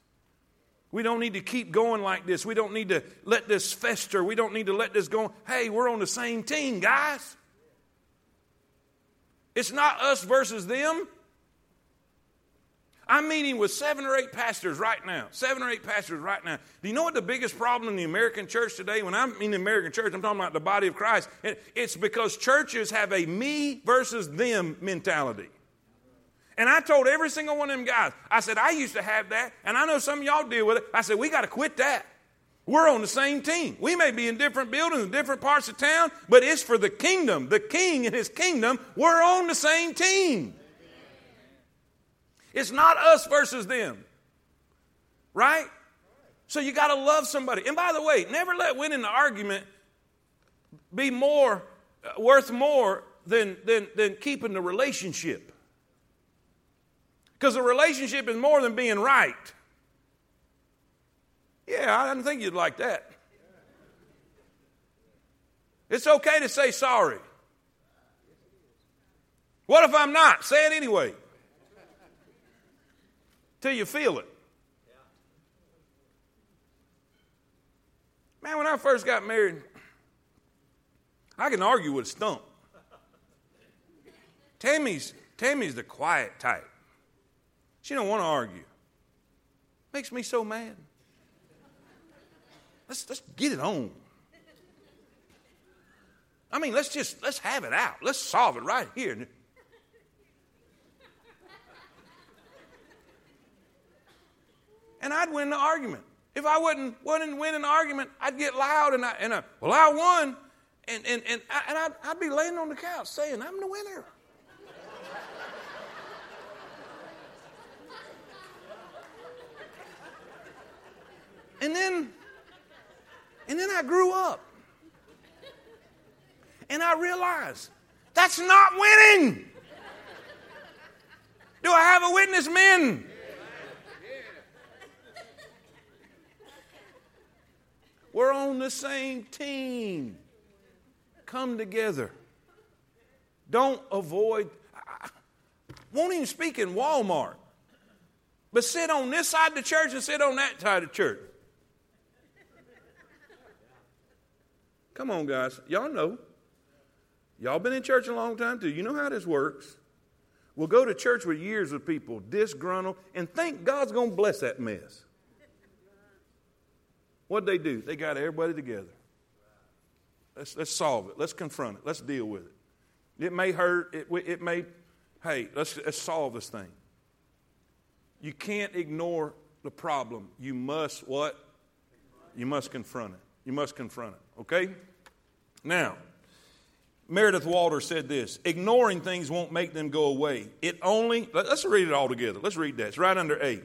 We don't need to keep going like this. We don't need to let this fester. We don't need to let this go. Hey, we're on the same team, guys. It's not us versus them. I'm meeting with seven or eight pastors right now. Seven or eight pastors right now. Do you know what the biggest problem in the American church today? When I'm in the American church, I'm talking about the body of Christ. It's because churches have a me versus them mentality. And I told every single one of them guys, I said, I used to have that, and I know some of y'all deal with it. I said, we got to quit that. We're on the same team. We may be in different buildings, in different parts of town, but it's for the kingdom. The king and his kingdom, we're on the same team. It's not us versus them, right? So you got to love somebody. And by the way, never let winning the argument be more, uh, worth more than, than, than keeping the relationship. Because a relationship is more than being right. Yeah, I didn't think you'd like that. It's okay to say sorry. What if I'm not? Say it anyway. Till you feel it. Man, when I first got married, I can argue with a stump. Tammy's, Tammy's the quiet type. She don't want to argue. Makes me so mad. Let's let's get it on. I mean, let's just, let's have it out. Let's solve it right here. And I'd win the argument. If I wouldn't, wouldn't win an argument, I'd get loud and I, and I, well, I won. And, and, and, I, and I'd, I'd be laying on the couch saying, I'm the winner. And then, and then I grew up. And I realized, that's not winning. Do I have a witness, men? Yeah. We're on the same team. Come together. Don't avoid. I won't even speak in Walmart. But sit on this side of the church and sit on that side of the church. Come on, guys. Y'all know. Y'all been in church a long time, too. You know how this works. We'll go to church with years of people disgruntled and think God's going to bless that mess. What'd they do? They got everybody together. Let's, let's solve it. Let's confront it. Let's deal with it. It may hurt. It, it may, hey, let's, let's solve this thing. You can't ignore the problem. You must what? You must confront it. You must confront it. Okay? Now, Meredith Walter said this. Ignoring things won't make them go away. It only, let's read it all together. Let's read that. It's right under A.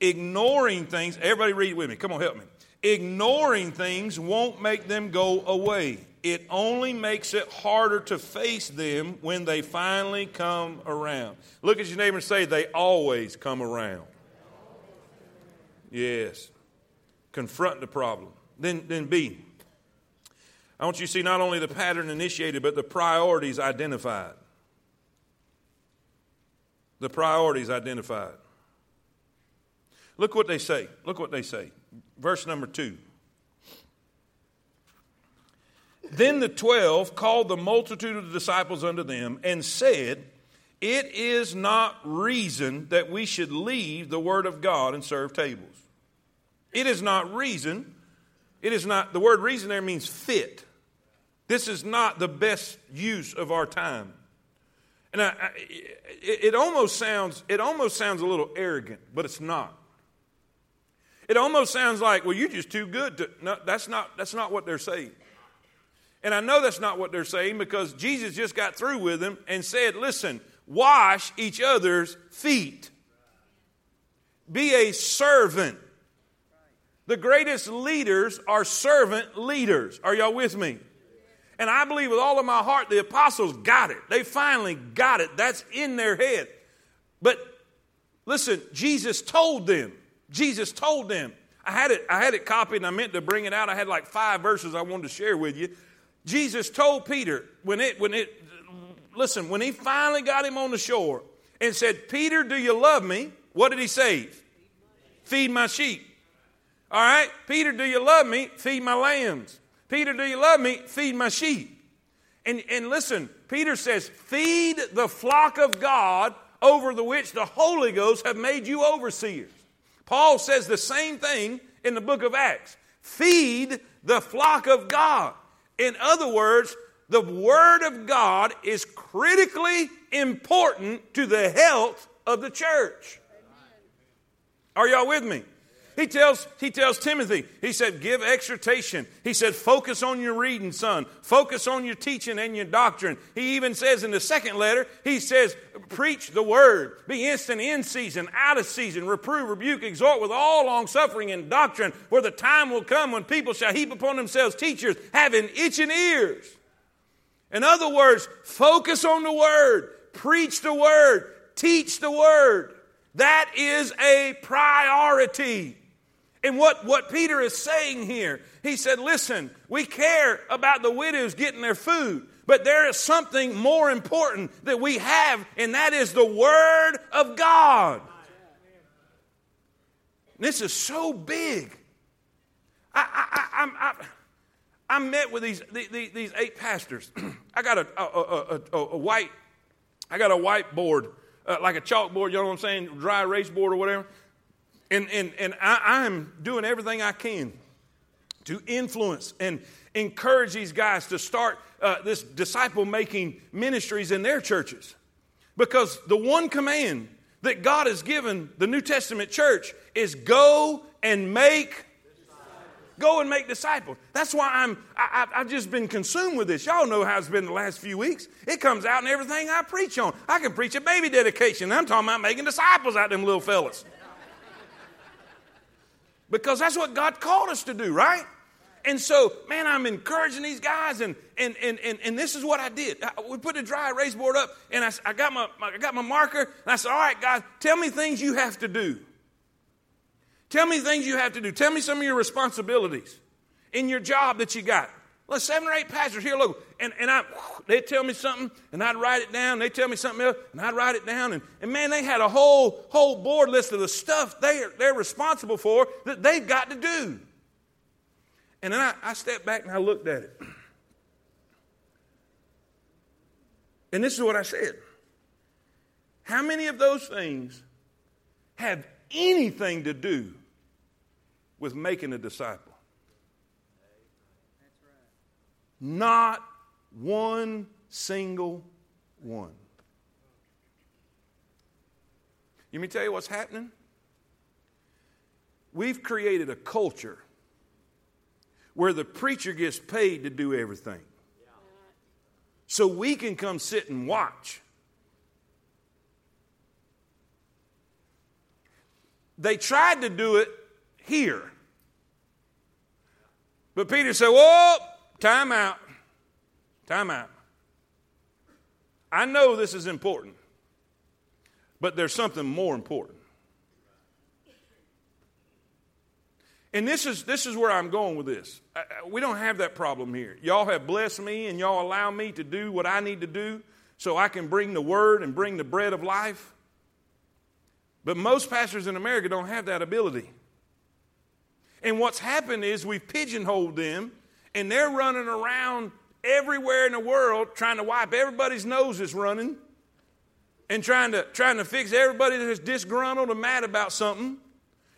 Ignoring things, everybody read it with me. Come on, help me. Ignoring things won't make them go away. It only makes it harder to face them when they finally come around. Look at your neighbor and say, they always come around. Yes. Confront the problem. Then, then B, I want you to see not only the pattern initiated, but the priorities identified. The priorities identified. Look what they say. Look what they say. Verse number two. Then the twelve called the multitude of the disciples unto them and said, it is not reason that we should leave the word of God and serve tables. It is not reason. It is not, the word reason there means fit. This is not the best use of our time. And I, I, it, it almost sounds, it almost sounds a little arrogant, but it's not. It almost sounds like, well, you're just too good to, no, that's not, that's not what they're saying. And I know that's not what they're saying because Jesus just got through with them and said, listen, wash each other's feet. Be a servant. The greatest leaders are servant leaders. Are y'all with me? And I believe with all of my heart the apostles got it. They finally got it. That's in their head. But listen, Jesus told them. Jesus told them. I had it, I had it copied and I meant to bring it out. I had like five verses I wanted to share with you. Jesus told Peter when it, when it, listen, when he finally got him on the shore and said, Peter, do you love me? What did he say? Feed my sheep. All right, Peter, do you love me? Feed my lambs. Peter, do you love me? Feed my sheep. And, and listen, Peter says, feed the flock of God over the which the Holy Ghost have made you overseers. Paul says the same thing in the book of Acts. Feed the flock of God. In other words, the word of God is critically important to the health of the church. Are y'all with me? He tells, he tells Timothy, he said, give exhortation. He said, focus on your reading, son. Focus on your teaching and your doctrine. He even says in the second letter, he says, preach the word. Be instant in season, out of season. Reprove, rebuke, exhort with all long suffering and doctrine, where the time will come when people shall heap upon themselves teachers having itching ears. In other words, focus on the word. Preach the word. Teach the word. That is a priority. And what, what Peter is saying here, he said, listen, we care about the widows getting their food, but there is something more important that we have, and that is the Word of God. And this is so big. I I I, I, I met with these, these these eight pastors. I got a a, a, a, a white I got a whiteboard, uh, like a chalkboard. You know what I'm saying? Dry erase board or whatever. And and, and I, I'm doing everything I can to influence and encourage these guys to start uh, this disciple-making ministries in their churches. Because the one command that God has given the New Testament church is go and make disciples. Go and make disciples. That's why I'm, I, I've just been consumed with this. Y'all know how it's been the last few weeks. It comes out in everything I preach on. I can preach a baby dedication. I'm talking about making disciples out of them little fellas. Because that's what God called us to do, right? And so, man, I'm encouraging these guys, and and and and, and this is what I did. I, we put the dry erase board up, and I, I got my, my I got my marker, and I said, all right, guys, tell me things you have to do. Tell me things you have to do. Tell me some of your responsibilities in your job that you got. Well, seven or eight pastors here, look, and, and I they'd tell me something, and I'd write it down. They tell me something else, and I'd write it down. And, and man, they had a whole whole board list of the stuff they're they're responsible for that they've got to do. And then I, I stepped back and I looked at it. And this is what I said. How many of those things have anything to do with making a disciple? That's right. Not one single one. Let me tell you what's happening. We've created a culture where the preacher gets paid to do everything. So we can come sit and watch. They tried to do it here. But Peter said, whoa, time out. Time out. I know this is important. But there's something more important. And this is this is where I'm going with this. I, we don't have that problem here. Y'all have blessed me and y'all allow me to do what I need to do so I can bring the word and bring the bread of life. But most pastors in America don't have that ability. And what's happened is we've pigeonholed them and they're running around everywhere in the world trying to wipe everybody's nose that's running and trying to, trying to fix everybody that's disgruntled or mad about something.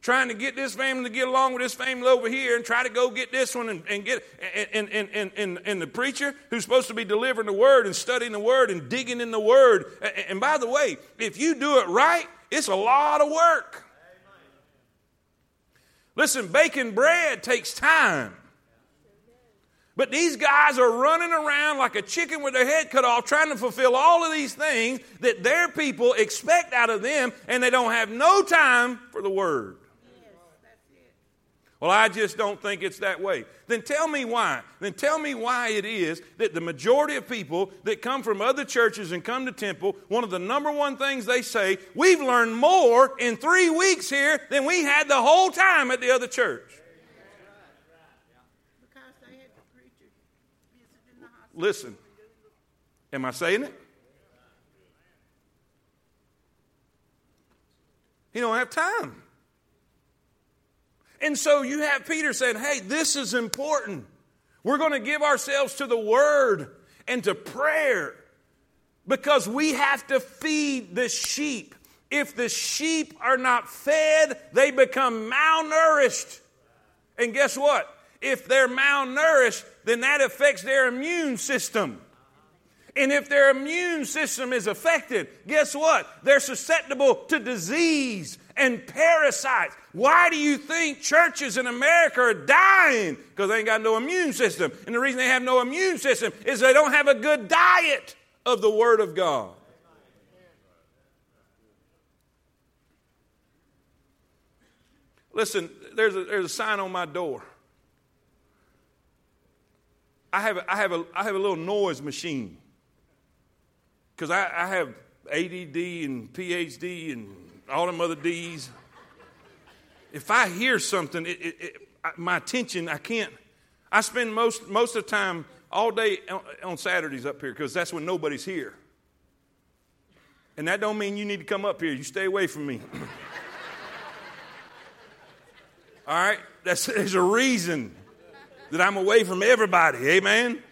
Trying to get this family to get along with this family over here and try to go get this one and, and get and and, and and and the preacher who's supposed to be delivering the word and studying the word and digging in the word. And by the way, if you do it right, it's a lot of work. Listen, baking bread takes time. But these guys are running around like a chicken with their head cut off trying to fulfill all of these things that their people expect out of them, and they don't have no time for the word. Well, I just don't think it's that way. Then tell me why. Then tell me why it is that the majority of people that come from other churches and come to temple, one of the number one things they say, we've learned more in three weeks here than we had the whole time at the other church. Because they had the preacher visiting the hospital. Listen, am I saying it? He don't have time. And so you have Peter saying, hey, this is important. We're going to give ourselves to the word and to prayer because we have to feed the sheep. If the sheep are not fed, they become malnourished. And guess what? If they're malnourished, then that affects their immune system. And if their immune system is affected, guess what? They're susceptible to disease and parasites. Why do you think churches in America are dying? Because they ain't got no immune system. And the reason they have no immune system is they don't have a good diet of the Word of God. Listen, there's a, there's a sign on my door. I have a, I have a, I have a little noise machine. Because I, I have A D D and P H D and all them other D's. If I hear something, it, it, it, my attention, I can't. I spend most most of the time all day on, on Saturdays up here because that's when nobody's here. And that don't mean you need to come up here. You stay away from me. All right? That's, there's a reason that I'm away from everybody. Amen?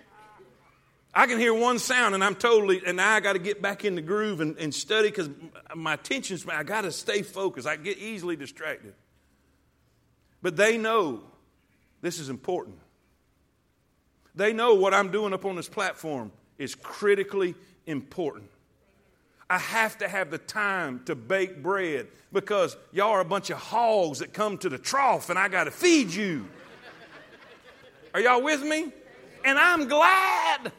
I can hear one sound and I'm totally, and now I got to get back in the groove and, and study because my attention span, I got to stay focused. I get easily distracted. But they know this is important. They know what I'm doing up on this platform is critically important. I have to have the time to bake bread because y'all are a bunch of hogs that come to the trough and I got to feed you. Are y'all with me? And I'm glad.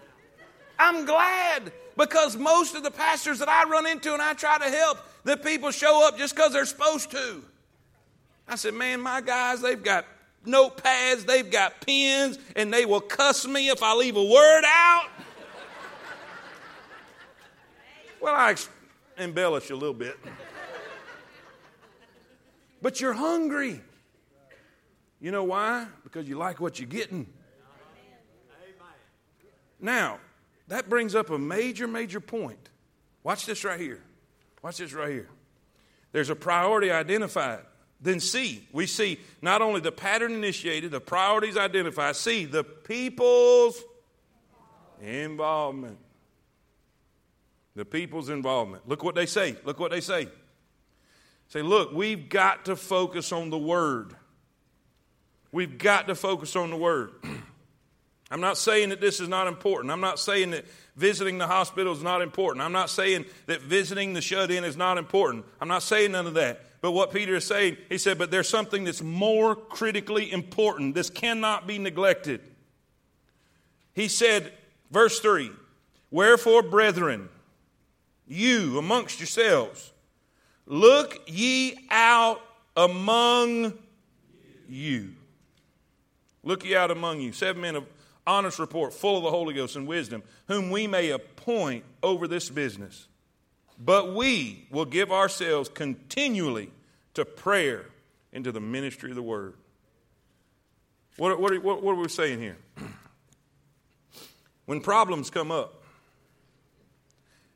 I'm glad because most of the pastors that I run into and I try to help, the people show up just because they're supposed to. I said, man, my guys, they've got notepads, they've got pens, and they will cuss me if I leave a word out. Well, I embellish a little bit. But you're hungry. You know why? Because you like what you're getting. Now, that brings up a major, major point. Watch this right here. Watch this right here. There's a priority identified. Then C, we see not only the pattern initiated, the priorities identified. C, the people's involvement. the people's involvement. Look what they say. Look what they say. Say, look, we've got to focus on the word. We've got to focus on the word. I'm not saying that this is not important. I'm not saying that visiting the hospital is not important. I'm not saying that visiting the shut-in is not important. I'm not saying none of that. But what Peter is saying, he said, but there's something that's more critically important. This cannot be neglected. He said, verse three, wherefore, brethren, you amongst yourselves, look ye out among you. Look ye out among you. Seven men of honest report, full of the Holy Ghost and wisdom, whom we may appoint over this business. But we will give ourselves continually to prayer and to the ministry of the word. What, what, what, what are we saying here? When problems come up,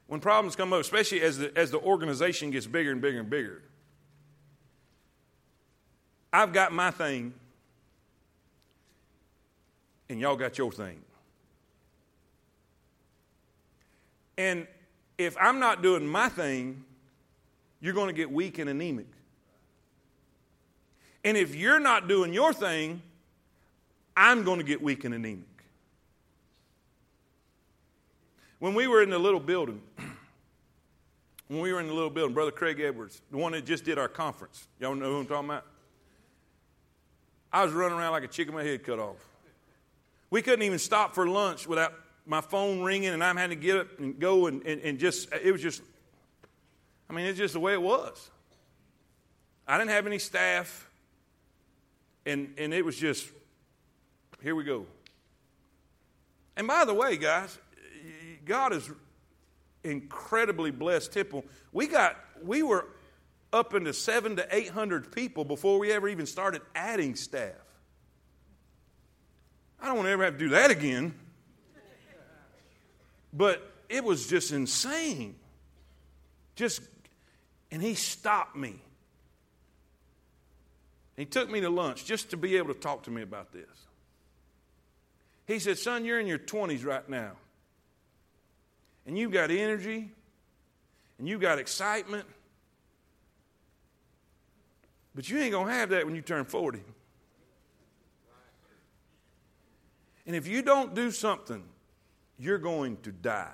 when problems come up, especially as the, as the organization gets bigger and bigger and bigger, I've got my thing, and y'all got your thing. And if I'm not doing my thing, you're going to get weak and anemic. And if you're not doing your thing, I'm going to get weak and anemic. When we were in the little building, when we were in the little building, Brother Craig Edwards, the one that just did our conference, y'all know who I'm talking about? I was running around like a chicken with my head cut off. We couldn't even stop for lunch without my phone ringing, and I'm having to get up and go, and, and, and just, it was just, I mean, it's just the way it was. I didn't have any staff, and, and it was just, here we go. And by the way, guys, God has incredibly blessed Temple. We got, we were up into seven to eight hundred people before we ever even started adding staff. I don't want to ever have to do that again. But it was just insane. Just, and he stopped me. He took me to lunch just to be able to talk to me about this. He said, son, you're in your twenties right now. And you've got energy. And you've got excitement. But you ain't going to have that when you turn forty. And if you don't do something, you're going to die.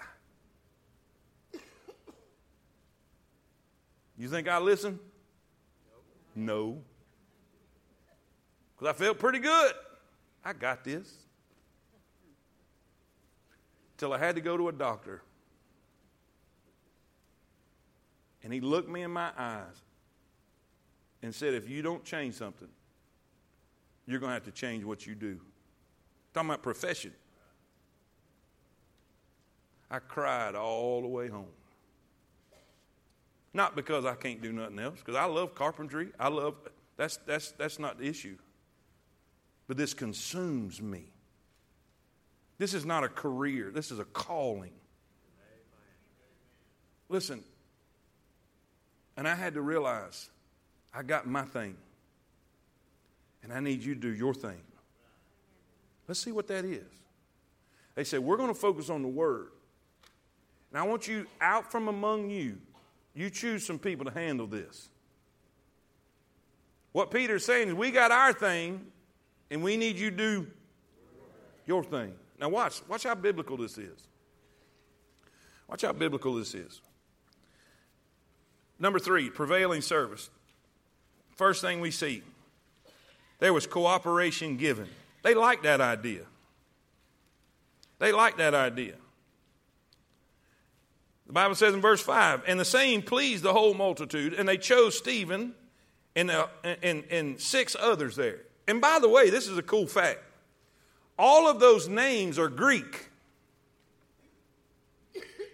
You think I listen? No. Because I felt pretty good. I got this. Till I had to go to a doctor. And he looked me in my eyes and said, if you don't change something, you're going to have to change what you do. Talking about profession. I cried all the way home. Not because I can't do nothing else, because I love carpentry. I love, that's, that's, that's not the issue. But this consumes me. This is not a career. This is a calling. Listen, and I had to realize I got my thing, and I need you to do your thing. Let's see what that is. They said, we're going to focus on the word. And I want you out from among you. You choose some people to handle this. What Peter's saying is we got our thing, and we need you to do your thing. Now watch. Watch how biblical this is. Watch how biblical this is. Number three, prevailing service. First thing we see, there was cooperation given. They like that idea. They like that idea. The Bible says in verse five, and the same pleased the whole multitude, and they chose Stephen and, uh, and, and six others there. And by the way, this is a cool fact. All of those names are Greek.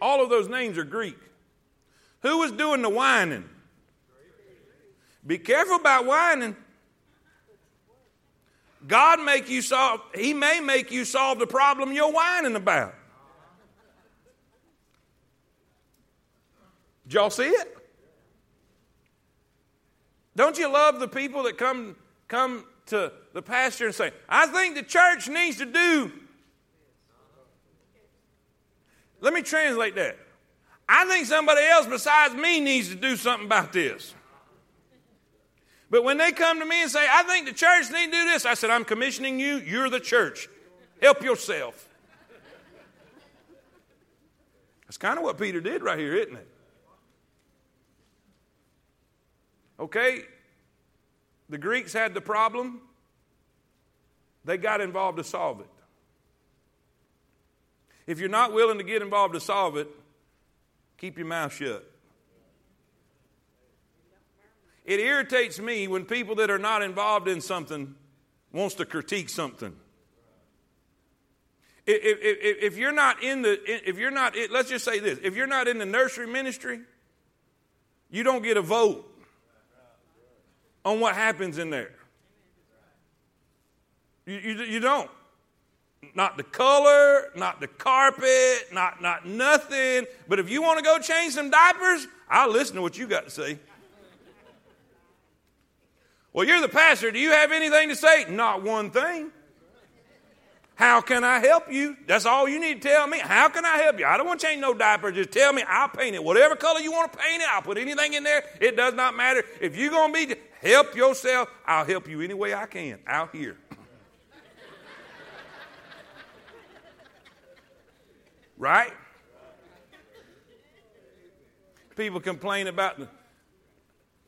All of those names are Greek. Who was doing the whining? Be careful about whining. God make you solve, he may make you solve the problem you're whining about. Did y'all see it? Don't you love the people that come, come to the pastor and say, I think the church needs to do. Let me translate that. I think somebody else besides me needs to do something about this. But when they come to me and say, I think the church needs to do this, I said, I'm commissioning you. You're the church. Help yourself. That's kind of what Peter did right here, isn't it? Okay, the Greeks had the problem. They got involved to solve it. If you're not willing to get involved to solve it, keep your mouth shut. It irritates me when people that are not involved in something wants to critique something. If, if, if you're not in the, if you're not, let's just say this, if you're not in the nursery ministry, you don't get a vote on what happens in there. You, you, you don't. Not the color, not the carpet, not, not nothing. But if you want to go change some diapers, I'll listen to what you got to say. Well, you're the pastor. Do you have anything to say? Not one thing. How can I help you? That's all you need to tell me. How can I help you? I don't want to change no diaper. Just tell me. I'll paint it. Whatever color you want to paint it, I'll put anything in there. It does not matter. If you're going to be, help yourself. I'll help you any way I can out here. Right? People complain about the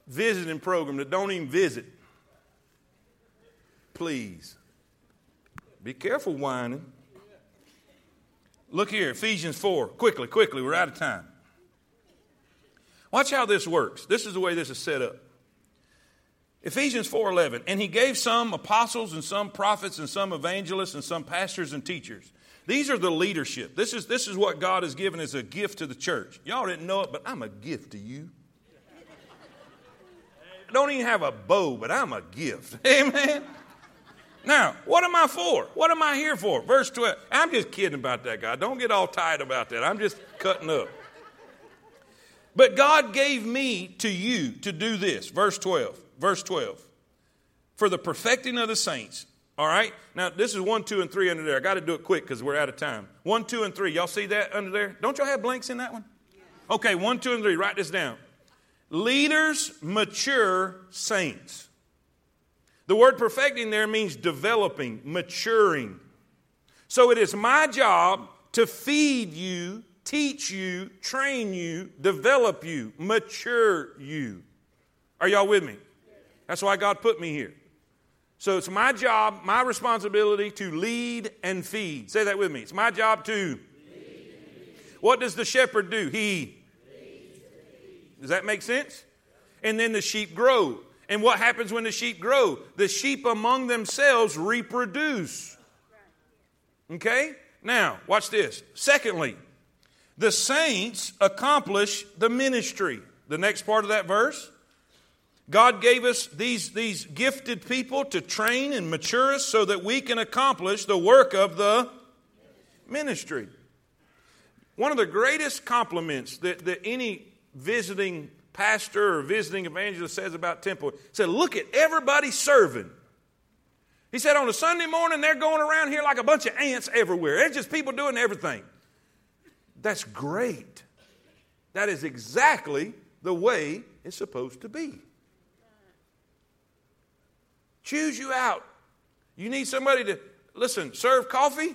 visiting program that don't even visit. Please. Be careful whining. Look here, Ephesians four. Quickly, quickly, we're out of time. Watch how this works. This is the way this is set up. Ephesians four eleven. And he gave some apostles and some prophets and some evangelists and some pastors and teachers. These are the leadership. This is, this is what God has given as a gift to the church. Y'all didn't know it, but I'm a gift to you. I don't even have a bow, but I'm a gift. Amen. Now, what am I for? What am I here for? Verse twelve. I'm just kidding about that, guy. Don't get all tired about that. I'm just cutting up. But God gave me to you to do this. Verse twelve. Verse twelve. For the perfecting of the saints. All right? Now, this is one, two, and three under there. I got to do it quick because we're out of time. one, two, and three. Y'all see that under there? Don't y'all have blanks in that one? Okay, one, two, and three. Write this down. Leaders mature saints. The word perfecting there means developing, maturing. So it is my job to feed you, teach you, train you, develop you, mature you. Are y'all with me? That's why God put me here. So it's my job, my responsibility to lead and feed. Say that with me. It's my job to lead. What does the shepherd do? He leads. Does that make sense? And then the sheep grow. And what happens when the sheep grow? The sheep among themselves reproduce. Okay? Now, watch this. Secondly, the saints accomplish the ministry. The next part of that verse. God gave us these, these gifted people to train and mature us so that we can accomplish the work of the ministry. One of the greatest compliments that, that any visiting pastor or visiting evangelist says about temple. He said, look at everybody serving. He said, on a Sunday morning, they're going around here like a bunch of ants everywhere. It's just people doing everything. That's great. That is exactly the way it's supposed to be. Choose you out. You need somebody to, listen, serve coffee?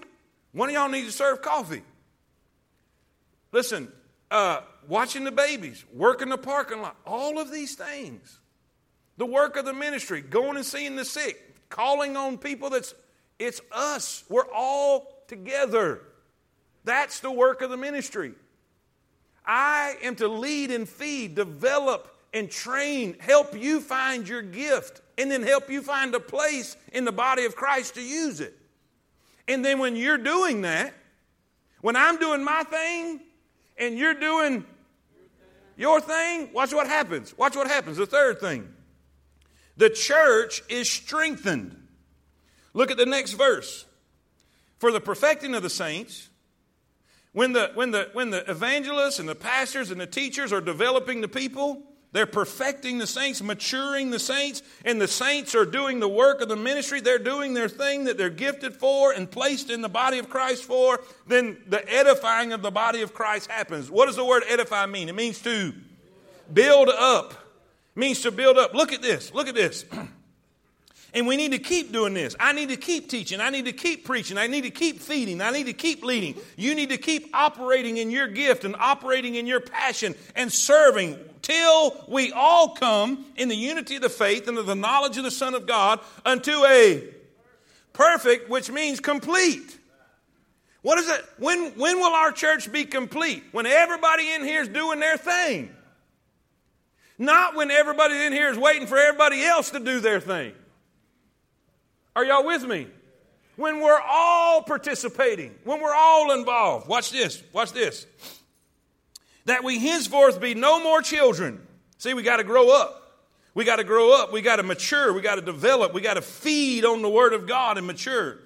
One of y'all needs to serve coffee. Listen, uh, watching the babies, working the parking lot, all of these things. The work of the ministry, going and seeing the sick, calling on people that's, it's us. We're all together. That's the work of the ministry. I am to lead and feed, develop and train, help you find your gift, and then help you find a place in the body of Christ to use it. And then when you're doing that, when I'm doing my thing and you're doing your thing, watch what happens. Watch what happens. The third thing. The church is strengthened. Look at the next verse. For the perfecting of the saints, when the when the when the evangelists and the pastors and the teachers are developing the people, They're perfecting the saints, maturing the saints, and the saints are doing the work of the ministry. They're doing their thing that they're gifted for and placed in the body of Christ for. Then the edifying of the body of Christ happens. What does the word edify mean? It means to build up. It means to build up. Look at this. Look at this. And we need to keep doing this. I need to keep teaching. I need to keep preaching. I need to keep feeding. I need to keep leading. You need to keep operating in your gift and operating in your passion and serving till we all come in the unity of the faith and of the knowledge of the Son of God unto a perfect, which means complete. What is it? When, when will our church be complete? When everybody in here is doing their thing. Not when everybody in here is waiting for everybody else to do their thing. Are y'all with me? When we're all participating, when we're all involved. Watch this, watch this. That we henceforth be no more children. See, we got to grow up. We got to grow up. We got to mature. We got to develop. We got to feed on the Word of God and mature.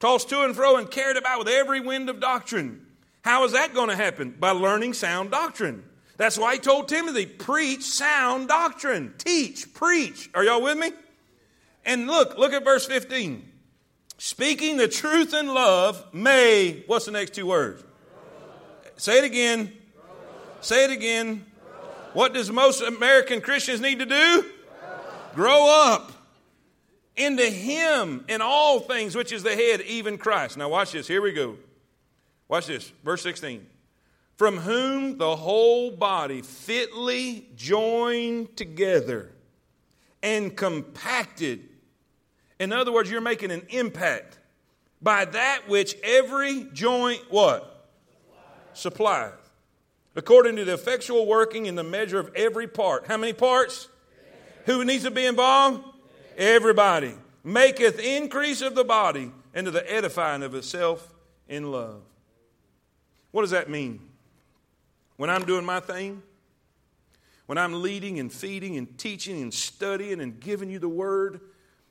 Tossed to and fro and carried about with every wind of doctrine. How is that going to happen? By learning sound doctrine. That's why he told Timothy, preach sound doctrine. Teach, preach. Are y'all with me? And look, look at verse fifteen. Speaking the truth in love may, what's the next two words? Say it again. Say it again. What does most American Christians need to do? Grow up into Him in all things, which is the head, even Christ. Now watch this. Here we go. Watch this. Verse sixteen. From whom the whole body fitly joined together and compacted. In other words, you're making an impact by that which every joint, what? Supplies. According to the effectual working in the measure of every part. How many parts? Yeah. Who needs to be involved? Yeah. Everybody. Maketh increase of the body into the edifying of itself in love. What does that mean? When I'm doing my thing, when I'm leading and feeding and teaching and studying and giving you the word,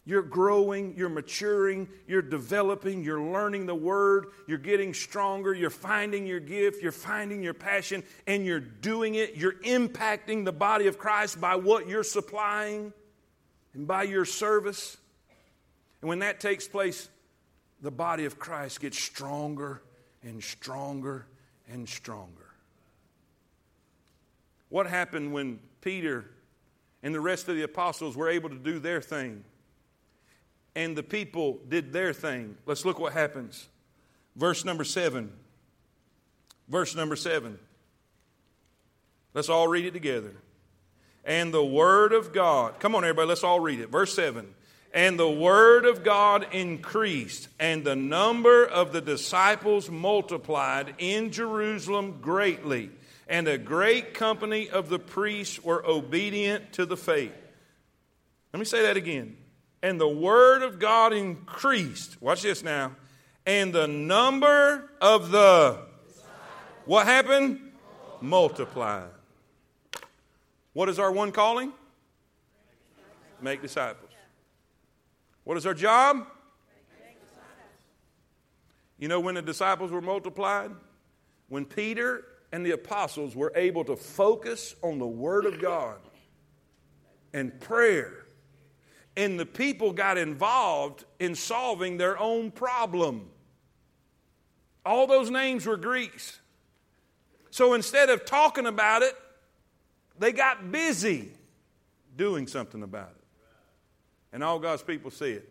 you're growing, you're maturing, you're developing, you're learning the word, you're getting stronger, you're finding your gift, you're finding your passion, and you're doing it. You're impacting the body of Christ by what you're supplying and by your service. And when that takes place, the body of Christ gets stronger and stronger and stronger. What happened when Peter and the rest of the apostles were able to do their thing and the people did their thing? Let's look what happens. Verse number seven. Verse number seven. Let's all read it together. And the word of God. Come on, everybody. Let's all read it. Verse seven. And the word of God increased, and the number of the disciples multiplied in Jerusalem greatly. And a great company of the priests were obedient to the faith. Let me say that again. And the word of God increased. Watch this now. And the number of the... What happened? Multiplied. What is our one calling? Make disciples. What is our job? You know when the disciples were multiplied? When Peter and the apostles were able to focus on the Word of God and prayer. And the people got involved in solving their own problem. All those names were Greeks. So instead of talking about it, they got busy doing something about it. And all God's people see it.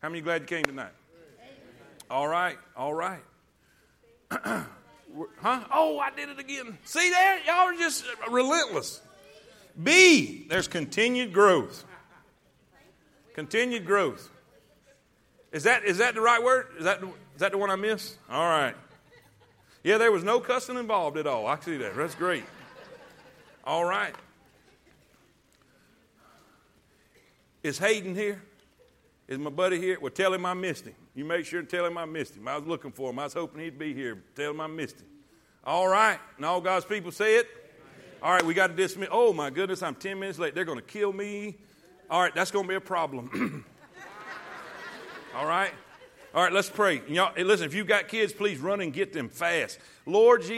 How many are glad you came tonight? All right, all right. Huh? Oh, I did it again. See there? Y'all are just relentless. B, there's continued growth. Continued growth. Is that is that the right word? Is that is that the one I missed? All right. Yeah, there was no cussing involved at all. I see that. That's great. All right. Is Hayden here? Is my buddy here? Well, tell him I missed him. You make sure and tell him I missed him. I was looking for him. I was hoping he'd be here. Tell him I missed him. All right. And all God's people say it. All right, we got to dismiss. Oh, my goodness, I'm ten minutes late. They're going to kill me. All right, that's going to be a problem. All right. All right, let's pray. Y'all, listen, if you've got kids, please run and get them fast. Lord Jesus.